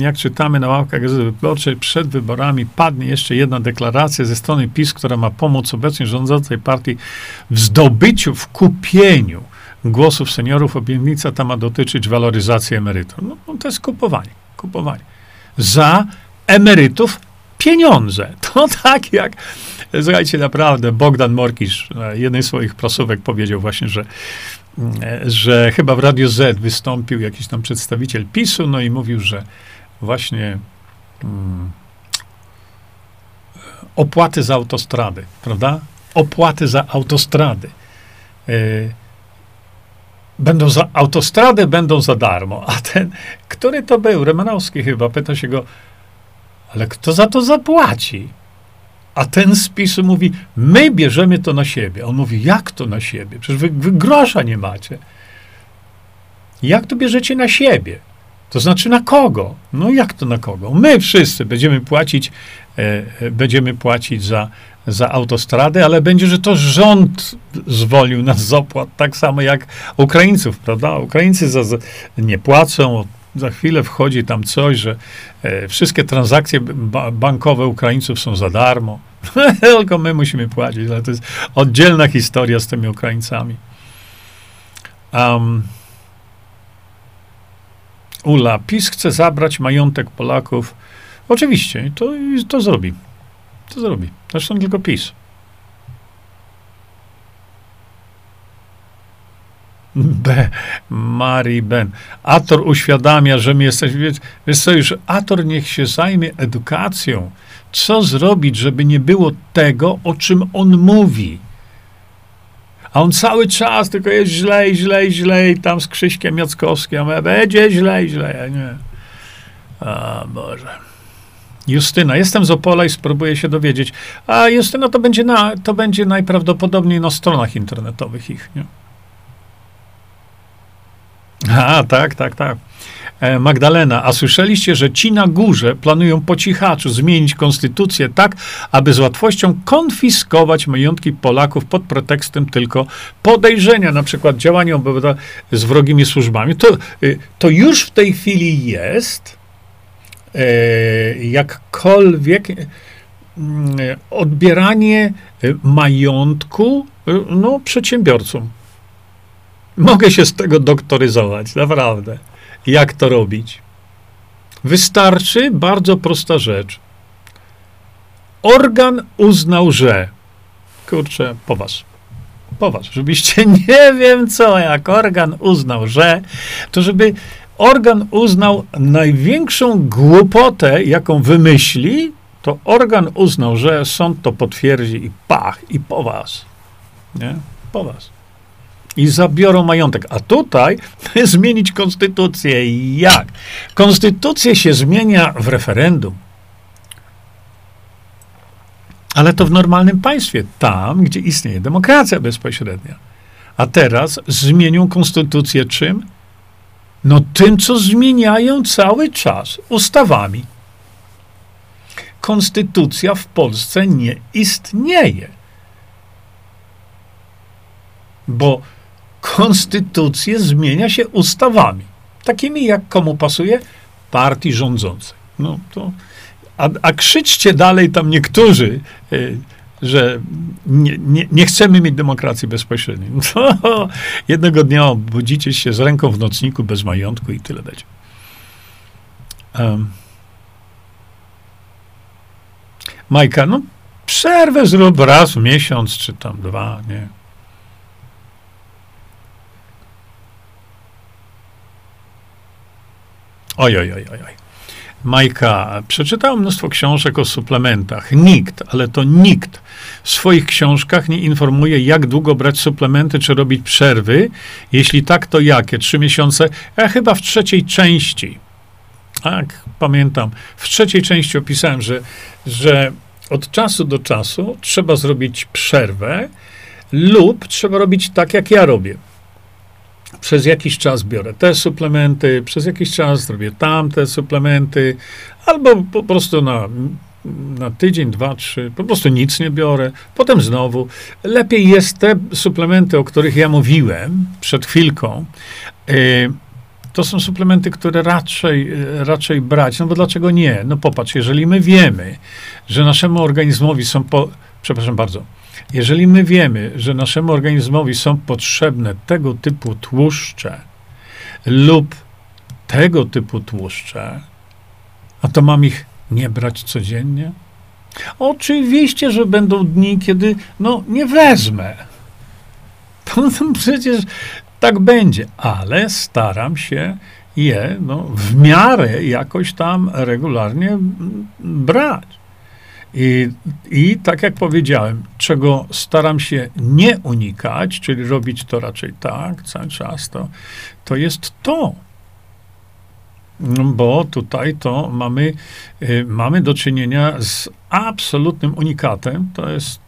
jak czytamy na łamkach Gazety Wyborczej, przed wyborami padnie jeszcze jedna deklaracja ze strony PiS, która ma pomóc obecnie rządzącej partii w zdobyciu, w kupieniu głosów seniorów. Obietnica ta ma dotyczyć waloryzacji emerytur. No, to jest kupowanie. Za emerytów pieniądze. To tak jak, słuchajcie, naprawdę Bogdan Morkisz na jednej z swoich prasówek powiedział właśnie, że chyba w Radio Z wystąpił jakiś tam przedstawiciel PiS-u, no i mówił, że właśnie opłaty za autostrady, prawda? Opłaty za autostrady. Będą za autostrady, będą za darmo. A ten, który to był, Remanowski chyba, pyta się go, ale kto za to zapłaci? A ten z PiS-u mówi, my bierzemy to na siebie. On mówi, jak to na siebie? Przecież wy grosza nie macie. Jak to bierzecie na siebie? To znaczy na kogo? No jak to na kogo? My wszyscy będziemy płacić za autostradę, ale będzie, że to rząd zwolnił nas z opłat, tak samo jak Ukraińców, prawda? Ukraińcy nie płacą. Za chwilę wchodzi tam coś, że wszystkie transakcje bankowe Ukraińców są za darmo. Tylko my musimy płacić, ale to jest oddzielna historia z tymi Ukraińcami. Ula, PiS chce zabrać majątek Polaków. Oczywiście, to zrobi. To zrobi. Zresztą tylko PiS. Marii Ben. Ator uświadamia, że my jesteśmy... Wiesz co, już Ator niech się zajmie edukacją. Co zrobić, żeby nie było tego, o czym on mówi? A on cały czas tylko jest źle i tam z Krzyśkiem Jackowskim będzie źle. Ja nie. O Boże. Justyna. Jestem z Opola i spróbuję się dowiedzieć. A Justyna, to będzie najprawdopodobniej na stronach internetowych ich, nie? A, tak. Magdalena, a słyszeliście, że ci na górze planują po cichaczu zmienić konstytucję tak, aby z łatwością konfiskować majątki Polaków pod pretekstem tylko podejrzenia, na przykład działania z wrogimi służbami. To już w tej chwili jest, jakkolwiek odbieranie majątku przedsiębiorcom. Mogę się z tego doktoryzować, naprawdę. Jak to robić? Wystarczy bardzo prosta rzecz. Organ uznał, że... Kurczę, po was. Żebyście nie wiem co, jak organ uznał, że... To żeby organ uznał największą głupotę, jaką wymyśli, to organ uznał, że sąd to potwierdzi i pach, i po was. Nie? Po was. I zabiorą majątek. A tutaj zmienić konstytucję. Jak? Konstytucję się zmienia w referendum. Ale to w normalnym państwie. Tam, gdzie istnieje demokracja bezpośrednia. A teraz zmienią konstytucję czym? No tym, co zmieniają cały czas. Ustawami. Konstytucja w Polsce nie istnieje. Bo konstytucję zmienia się ustawami. Takimi, jak komu pasuje, partii rządzącej. No to, a krzyczcie dalej tam niektórzy, że nie chcemy mieć demokracji bezpośredniej. No, jednego dnia obudzicie się z ręką w nocniku, bez majątku i tyle będzie. Majka, przerwę zrób raz w miesiąc, czy tam dwa, nie? Oj. Majka, przeczytałem mnóstwo książek o suplementach. Nikt w swoich książkach nie informuje, jak długo brać suplementy, czy robić przerwy. Jeśli tak, to jakie? 3 miesiące? Ja chyba w trzeciej części, tak, pamiętam, w trzeciej części opisałem, że od czasu do czasu trzeba zrobić przerwę, lub trzeba robić tak, jak ja robię. Przez jakiś czas biorę te suplementy, przez jakiś czas robię tamte suplementy, albo po prostu na tydzień, dwa, trzy, po prostu nic nie biorę, potem znowu. Lepiej jest te suplementy, o których ja mówiłem przed chwilką, to są suplementy, które raczej brać, no bo dlaczego nie? No popatrz, jeżeli my wiemy, że naszemu organizmowi są, jeżeli my wiemy, że naszemu organizmowi są potrzebne tego typu tłuszcze lub tego typu tłuszcze, a to mam ich nie brać codziennie? Oczywiście, że będą dni, kiedy no nie wezmę. To przecież tak będzie, ale staram się je w miarę jakoś tam regularnie brać. I tak jak powiedziałem, czego staram się nie unikać, czyli robić to raczej tak, cały czas, to jest to. Bo tutaj to mamy do czynienia z absolutnym unikatem. To jest,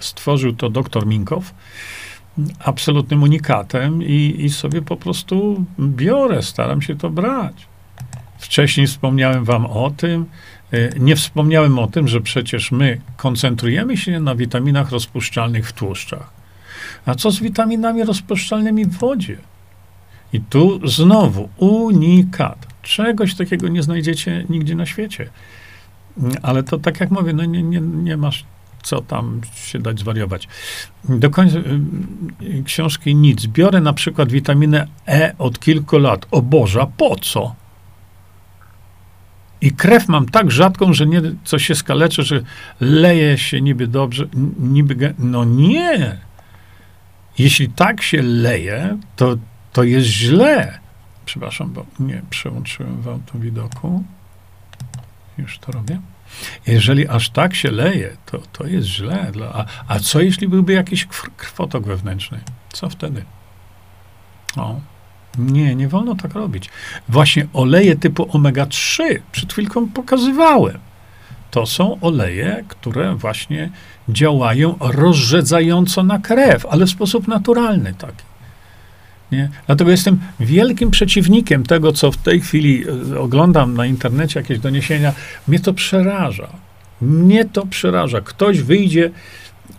stworzył to doktor Minkow. Absolutnym unikatem i sobie po prostu biorę, staram się to brać. Wcześniej wspomniałem wam o tym, nie wspomniałem o tym, że przecież my koncentrujemy się na witaminach rozpuszczalnych w tłuszczach. A co z witaminami rozpuszczalnymi w wodzie? I tu znowu unikat. Czegoś takiego nie znajdziecie nigdzie na świecie. Ale to tak jak mówię, nie masz co tam się dać zwariować. Do końca książki nic. Biorę na przykład witaminę E od kilku lat. O Boże, po co? I krew mam tak rzadką, że nie, co się skaleczę, że leje się niby dobrze, niby... No nie! Jeśli tak się leje, to jest źle. Przepraszam, bo nie przełączyłem wam to widoku. Już to robię. Jeżeli aż tak się leje, to jest źle. A co jeśli byłby jakiś krwotok wewnętrzny? Co wtedy? O. Nie wolno tak robić. Właśnie oleje typu omega-3, przed chwilką pokazywałem. To są oleje, które właśnie działają rozrzedzająco na krew, ale w sposób naturalny taki. Nie? Dlatego jestem wielkim przeciwnikiem tego, co w tej chwili oglądam na internecie, jakieś doniesienia. Mnie to przeraża. Ktoś wyjdzie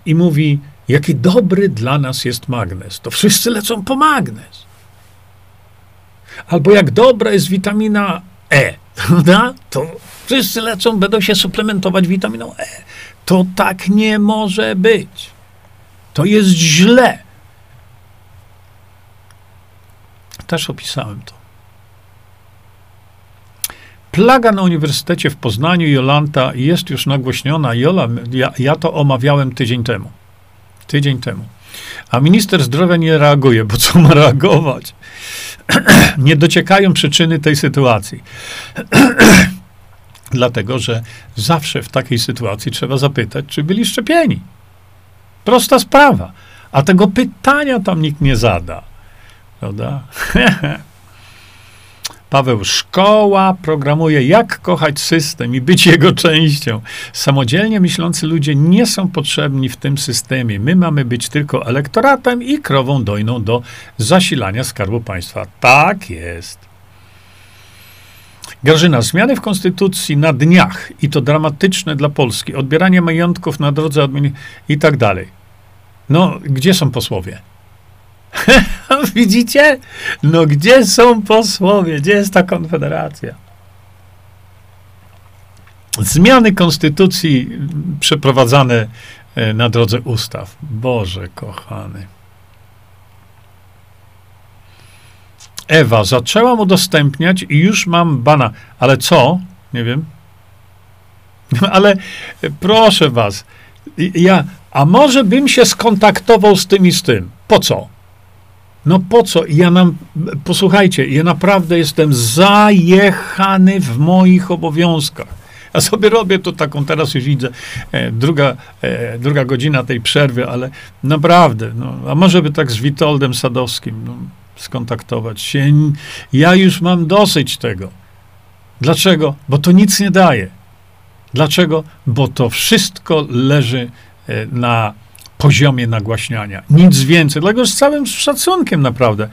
i mówi, jaki dobry dla nas jest magnez. To wszyscy lecą po magnez. Albo jak dobra jest witamina E, prawda? To wszyscy lecą, będą się suplementować witaminą E. To tak nie może być. To jest źle. Też opisałem to. Plaga na Uniwersytecie w Poznaniu, Jolanta, jest już nagłośniona. Jola, ja to omawiałem tydzień temu. A minister zdrowia nie reaguje, bo co ma reagować? Nie dociekają przyczyny tej sytuacji. Dlatego, że zawsze w takiej sytuacji trzeba zapytać, czy byli szczepieni. Prosta sprawa. A tego pytania tam nikt nie zada. Prawda? Paweł, szkoła programuje, jak kochać system i być jego częścią. Samodzielnie myślący ludzie nie są potrzebni w tym systemie. My mamy być tylko elektoratem i krową dojną do zasilania Skarbu Państwa. Tak jest. Grażyna, zmiany w Konstytucji na dniach i to dramatyczne dla Polski. Odbieranie majątków na drodze i tak dalej. No, gdzie są posłowie? Widzicie? No gdzie są posłowie? Gdzie jest ta Konfederacja? Zmiany konstytucji przeprowadzane na drodze ustaw. Boże kochany. Ewa, zaczęłam udostępniać i już mam bana. Ale co? Nie wiem. Ale proszę was. A może bym się skontaktował z tym i z tym? Po co? No po co? Posłuchajcie, ja naprawdę jestem zajechany w moich obowiązkach. Ja sobie robię to taką, teraz już widzę, druga godzina tej przerwy, ale naprawdę, a może by tak z Witoldem Sadowskim skontaktować się. Ja już mam dosyć tego. Dlaczego? Bo to nic nie daje. Dlaczego? Bo to wszystko leży na poziomie nagłaśniania. Nic więcej. Dlatego z całym szacunkiem naprawdę.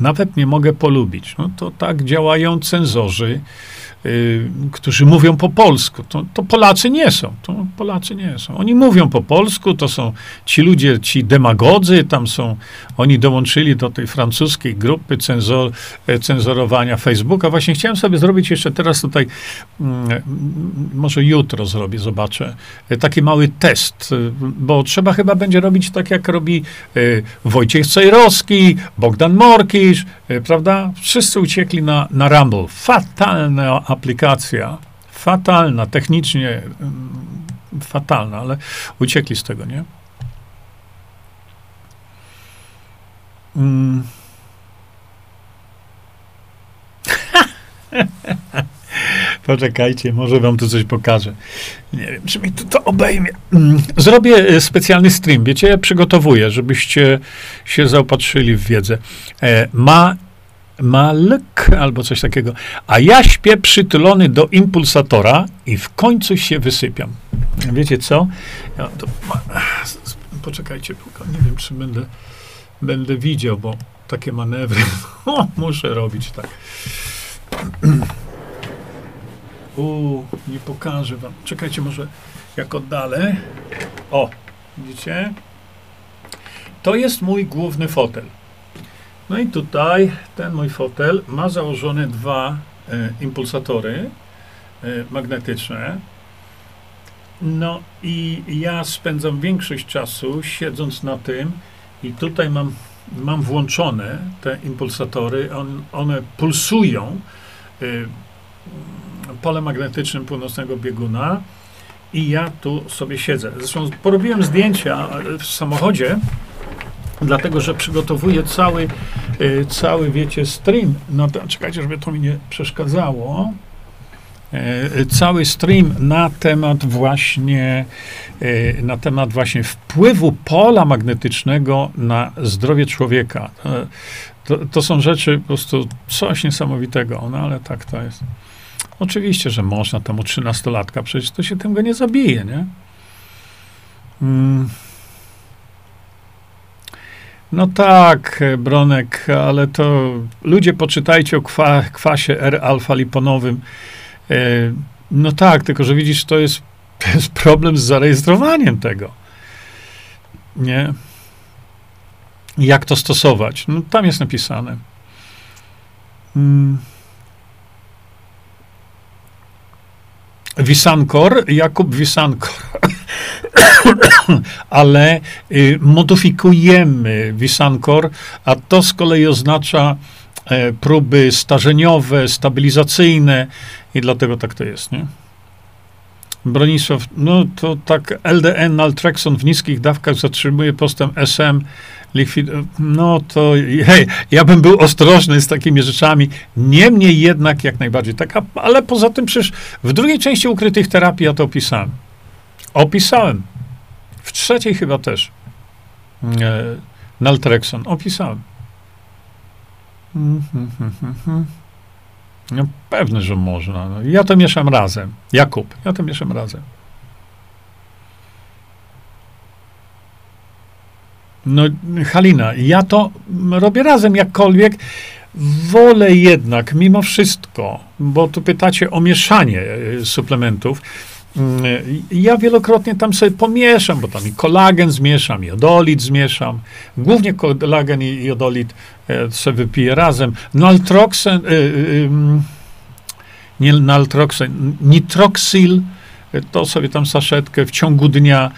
Nawet nie mogę polubić. No to tak działają cenzorzy, którzy mówią po polsku. To Polacy nie są. To Polacy nie są. Oni mówią po polsku, to są ci ludzie, ci demagodzy, tam są, oni dołączyli do tej francuskiej grupy cenzorowania Facebooka. Właśnie chciałem sobie zrobić jeszcze teraz tutaj, może jutro zrobię, zobaczę, taki mały test, bo trzeba chyba będzie robić tak, jak robi Wojciech Cejrowski, Bogdan Morkisz, prawda? Wszyscy uciekli na Rumble. Fatalne aplikacja, fatalna, technicznie fatalna, ale uciekli z tego, nie? Poczekajcie, może wam tu coś pokażę. Nie wiem, czy mi to obejmie. Zrobię specjalny stream, wiecie, ja przygotowuję, żebyście się zaopatrzyli w wiedzę. Malek, albo coś takiego. A ja śpię przytulony do impulsatora i w końcu się wysypiam. Wiecie co? Ja to... Poczekajcie, nie wiem, czy będę widział, bo takie manewry muszę robić tak. Nie pokażę wam. Czekajcie, może jak oddalę. O, widzicie? To jest mój główny fotel. No i tutaj ten mój fotel ma założone dwa impulsatory magnetyczne. No i ja spędzam większość czasu siedząc na tym i tutaj mam włączone te impulsatory. One pulsują polem magnetycznym północnego bieguna i ja tu sobie siedzę. Zresztą porobiłem zdjęcia w samochodzie, dlatego że przygotowuję cały wiecie, stream. No to, czekajcie, żeby to mi nie przeszkadzało. Cały stream na temat właśnie wpływu pola magnetycznego na zdrowie człowieka. To są rzeczy po prostu coś niesamowitego, no ale tak to jest. Oczywiście, że można tam u 13-latka, przecież to się tym go nie zabije, nie? No tak, Bronek, ale to ludzie poczytajcie o kwasie R-alfa liponowym. No tak, tylko że widzisz, to jest problem z zarejestrowaniem tego. Nie? Jak to stosować? No tam jest napisane. Visancor, Jakub Visancor. Ale modyfikujemy Visancor, a to z kolei oznacza próby starzeniowe, stabilizacyjne i dlatego tak to jest, nie? Bronisław, no to tak LDN, naltrexon w niskich dawkach zatrzymuje postęp SM, no to hej, ja bym był ostrożny z takimi rzeczami, niemniej jednak jak najbardziej tak, ale poza tym przecież w drugiej części ukrytych terapii ja to opisałem. W trzeciej chyba też. Naltrexon. Opisałem. No pewne, że można. No, ja to mieszam razem. Jakub, ja to mieszam razem. No, Halina, ja to robię razem jakkolwiek. Wolę jednak, mimo wszystko, bo tu pytacie o mieszanie suplementów. Ja wielokrotnie tam sobie pomieszam, bo tam i kolagen zmieszam, i jodolit zmieszam. Głównie kolagen i jodolit sobie wypiję razem. Naltroksen, nie naltroksen, nitroksyl, to sobie tam saszetkę w ciągu dnia.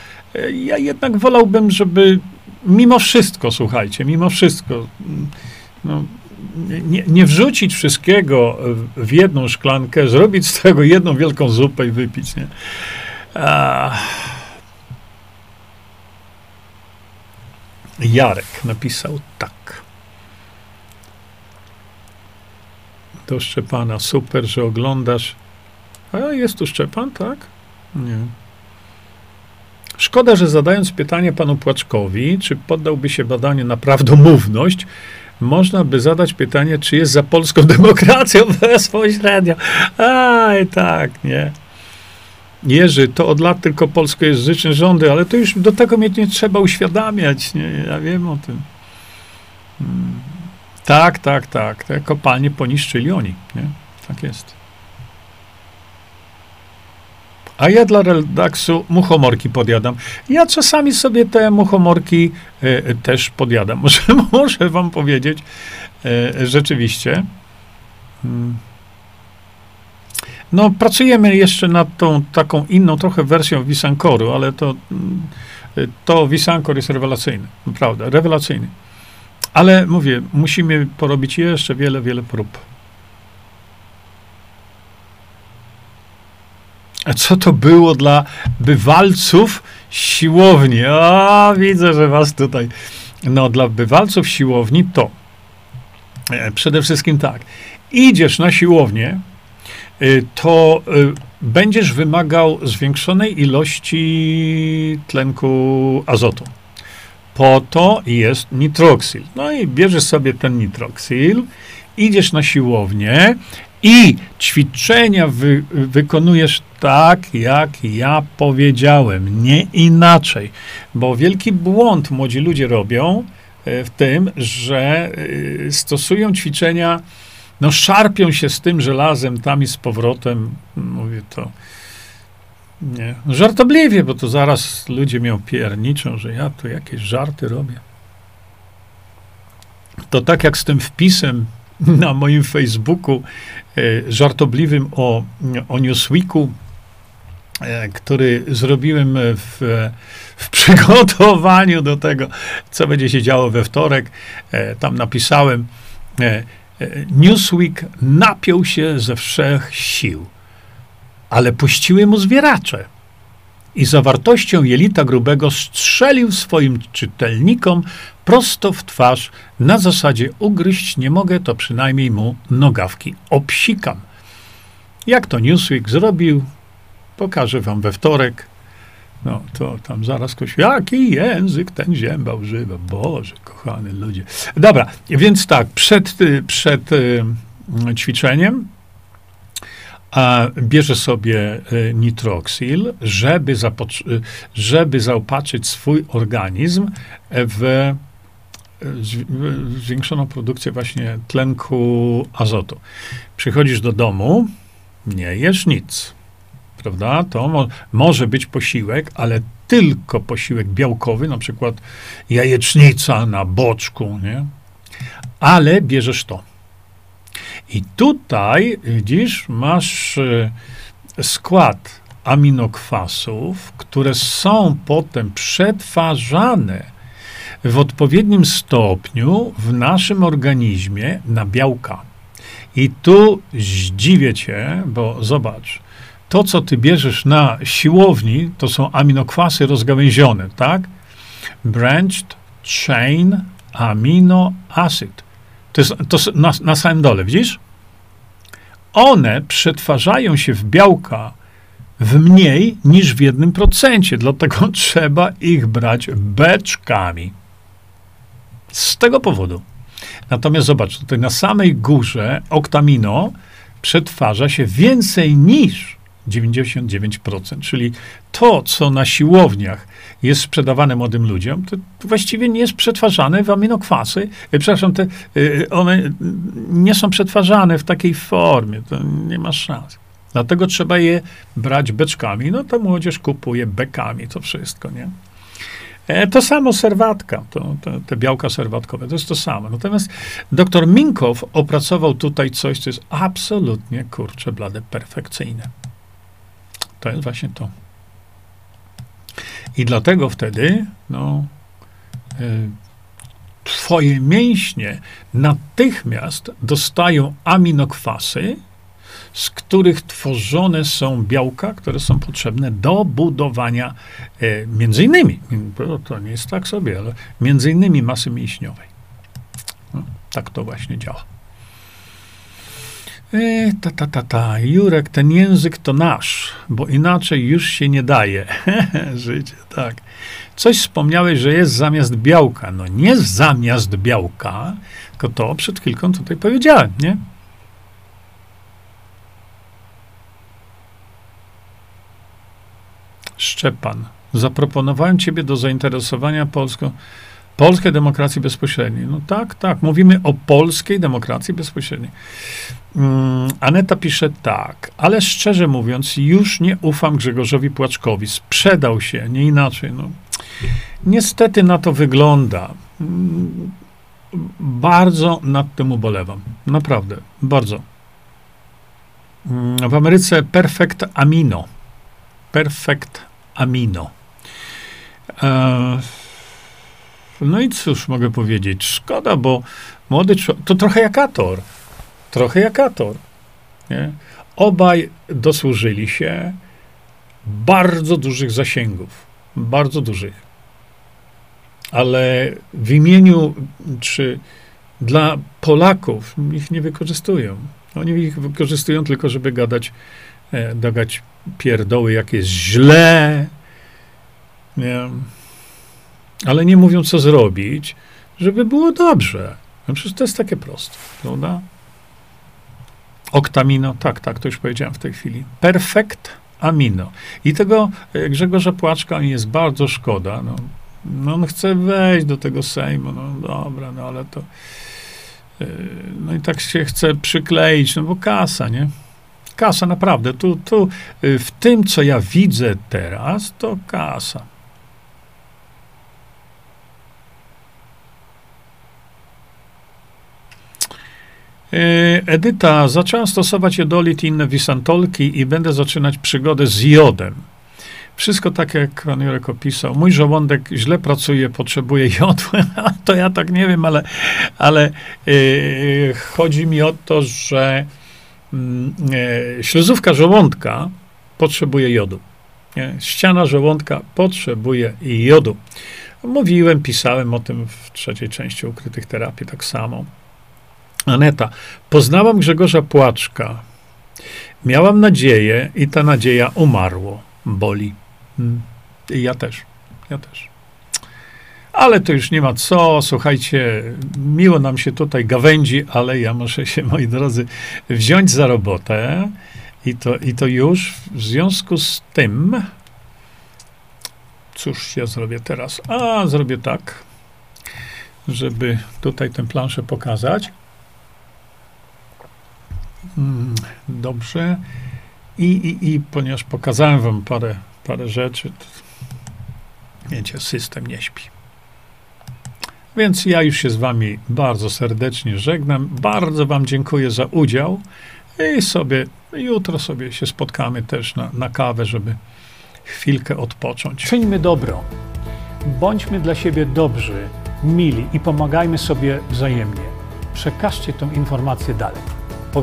Ja jednak wolałbym, żeby mimo wszystko, słuchajcie, mimo wszystko, no, nie wrzucić wszystkiego w jedną szklankę, zrobić z tego jedną wielką zupę i wypić, nie? Jarek napisał tak. Do Szczepana, super, że oglądasz. A jest tu Szczepan, tak? Nie. Szkoda, że zadając pytanie panu Płaczkowi, czy poddałby się badaniu na prawdomówność, można by zadać pytanie, czy jest za polską demokracją bezpośrednio. Aj, tak, nie. Jerzy, to od lat tylko Polskę jest życzę rządy, ale to już do tego mnie nie trzeba uświadamiać, nie? Ja wiem o tym. Tak. Te kopalnie poniszczyli oni, nie? Tak jest. A ja dla relaksu muchomorki podjadam. Ja czasami sobie te muchomorki też podjadam. Może wam powiedzieć. Rzeczywiście. No, pracujemy jeszcze nad tą taką inną trochę wersją Visancoru, ale to Visancor jest rewelacyjny. Naprawdę, rewelacyjny. Ale mówię, musimy porobić jeszcze wiele, wiele prób. A co to było dla bywalców siłowni? A, widzę, że was tutaj... No, dla bywalców siłowni to przede wszystkim tak. Idziesz na siłownię, to będziesz wymagał zwiększonej ilości tlenku azotu. Po to jest nitroksyl. No i bierzesz sobie ten nitroksyl, idziesz na siłownię i ćwiczenia wykonujesz tak, jak ja powiedziałem. Nie inaczej. Bo wielki błąd młodzi ludzie robią w tym, że stosują ćwiczenia, no szarpią się z tym żelazem tam i z powrotem. Mówię to nie. Żartobliwie, bo to zaraz ludzie mnie opierniczą, że ja tu jakieś żarty robię. To tak jak z tym wpisem na moim Facebooku żartobliwym o Newsweeku, który zrobiłem w przygotowaniu do tego, co będzie się działo we wtorek. Tam napisałem: Newsweek napiął się ze wszech sił, ale puściły mu zwieracze i zawartością jelita grubego strzelił swoim czytelnikom prosto w twarz na zasadzie: ugryźć nie mogę, to przynajmniej mu nogawki obsikam. Jak to Newsweek zrobił, pokażę wam we wtorek. No, to tam zaraz ktoś... Jaki język ten Zięba używa? Boże, kochani ludzie. Dobra, więc tak, przed ćwiczeniem bierze sobie nitroksyl, żeby zaopatrzyć swój organizm w zwiększoną produkcję właśnie tlenku azotu. Przychodzisz do domu, nie jesz nic. Prawda? To może być posiłek, ale tylko posiłek białkowy, na przykład jajecznica na boczku, nie? Ale bierzesz to. I tutaj, widzisz, masz skład aminokwasów, które są potem przetwarzane w odpowiednim stopniu w naszym organizmie na białka. I tu zdziwię cię, bo zobacz, to, co ty bierzesz na siłowni, to są aminokwasy rozgałęzione, tak? Branched Chain Amino Acid. To jest na samym dole, widzisz? One przetwarzają się w białka w mniej niż w 1%, dlatego trzeba ich brać beczkami. Z tego powodu. Natomiast zobacz, tutaj na samej górze Oktamino przetwarza się więcej niż 99%, czyli to, co na siłowniach jest sprzedawane młodym ludziom, to właściwie nie jest przetwarzane w aminokwasy. Przepraszam, one nie są przetwarzane w takiej formie, to nie ma szans. Dlatego trzeba je brać beczkami. No to młodzież kupuje bekami to wszystko, nie? To samo serwatka, te białka serwatkowe, to jest to samo. Natomiast doktor Minkow opracował tutaj coś, co jest absolutnie, kurczę, blade perfekcyjne. To jest właśnie to. I dlatego wtedy, no, twoje mięśnie natychmiast dostają aminokwasy, z których tworzone są białka, które są potrzebne do budowania między innymi, to nie jest tak sobie, ale między innymi masy mięśniowej. No, tak to właśnie działa. Jurek, ten język to nasz, bo inaczej już się nie daje. Życie, tak. Coś wspomniałeś, że jest zamiast białka. No nie zamiast białka, tylko to przed chwilką tutaj powiedziałem, nie? Szczepan, zaproponowałem ciebie do zainteresowania Polską, polskiej demokracji bezpośredniej. No tak, tak, mówimy o polskiej demokracji bezpośredniej. Aneta pisze tak, ale szczerze mówiąc, już nie ufam Grzegorzowi Płaczkowi. Sprzedał się, nie inaczej. No. Niestety na to wygląda. Bardzo nad tym ubolewam. Naprawdę, bardzo. W Ameryce perfect amino. Perfect amino. No i cóż mogę powiedzieć? Szkoda, bo młody człowiek... To trochę jak Ator. Trochę jak Ator. Nie? Obaj dosłużyli się bardzo dużych zasięgów. Bardzo dużych. Ale w imieniu, czy dla Polaków ich nie wykorzystują. Oni ich wykorzystują tylko, żeby gadać pierdoły, jak jest źle. Nie. Ale nie mówią, co zrobić, żeby było dobrze. No przecież to jest takie proste, prawda? Oktamino, tak, to już powiedziałem w tej chwili. Perfect amino. I tego Grzegorza Płaczka mi jest bardzo szkoda, no. No on chce wejść do tego Sejmu, no dobra, no ale to... No i tak się chce przykleić, no bo kasa, nie? Kasa, naprawdę. Tu w tym, co ja widzę teraz, to kasa. Edyta, zaczęłam stosować jodolit i inne wisantolki i będę zaczynać przygodę z jodem. Wszystko tak, jak pan Jurek opisał. Mój żołądek źle pracuje, potrzebuje jodu. To ja tak nie wiem, ale chodzi mi o to, że śluzówka żołądka potrzebuje jodu. Nie? Ściana żołądka potrzebuje jodu. Mówiłem, pisałem o tym w trzeciej części Ukrytych Terapii, tak samo. Aneta, poznałam Grzegorza Płaczka. Miałam nadzieję i ta nadzieja umarła. Boli. I ja też. Ale to już nie ma co, słuchajcie, miło nam się tutaj gawędzi, ale ja muszę się, moi drodzy, wziąć za robotę i to już w związku z tym, cóż ja zrobię teraz? A, zrobię tak, żeby tutaj tę planszę pokazać. Dobrze. I ponieważ pokazałem wam parę rzeczy, to, wiecie, system nie śpi. Więc ja już się z wami bardzo serdecznie żegnam. Bardzo wam dziękuję za udział. I jutro się spotkamy też na kawę, żeby chwilkę odpocząć. Czyńmy dobro. Bądźmy dla siebie dobrzy, mili i pomagajmy sobie wzajemnie. Przekażcie tę informację dalej. Po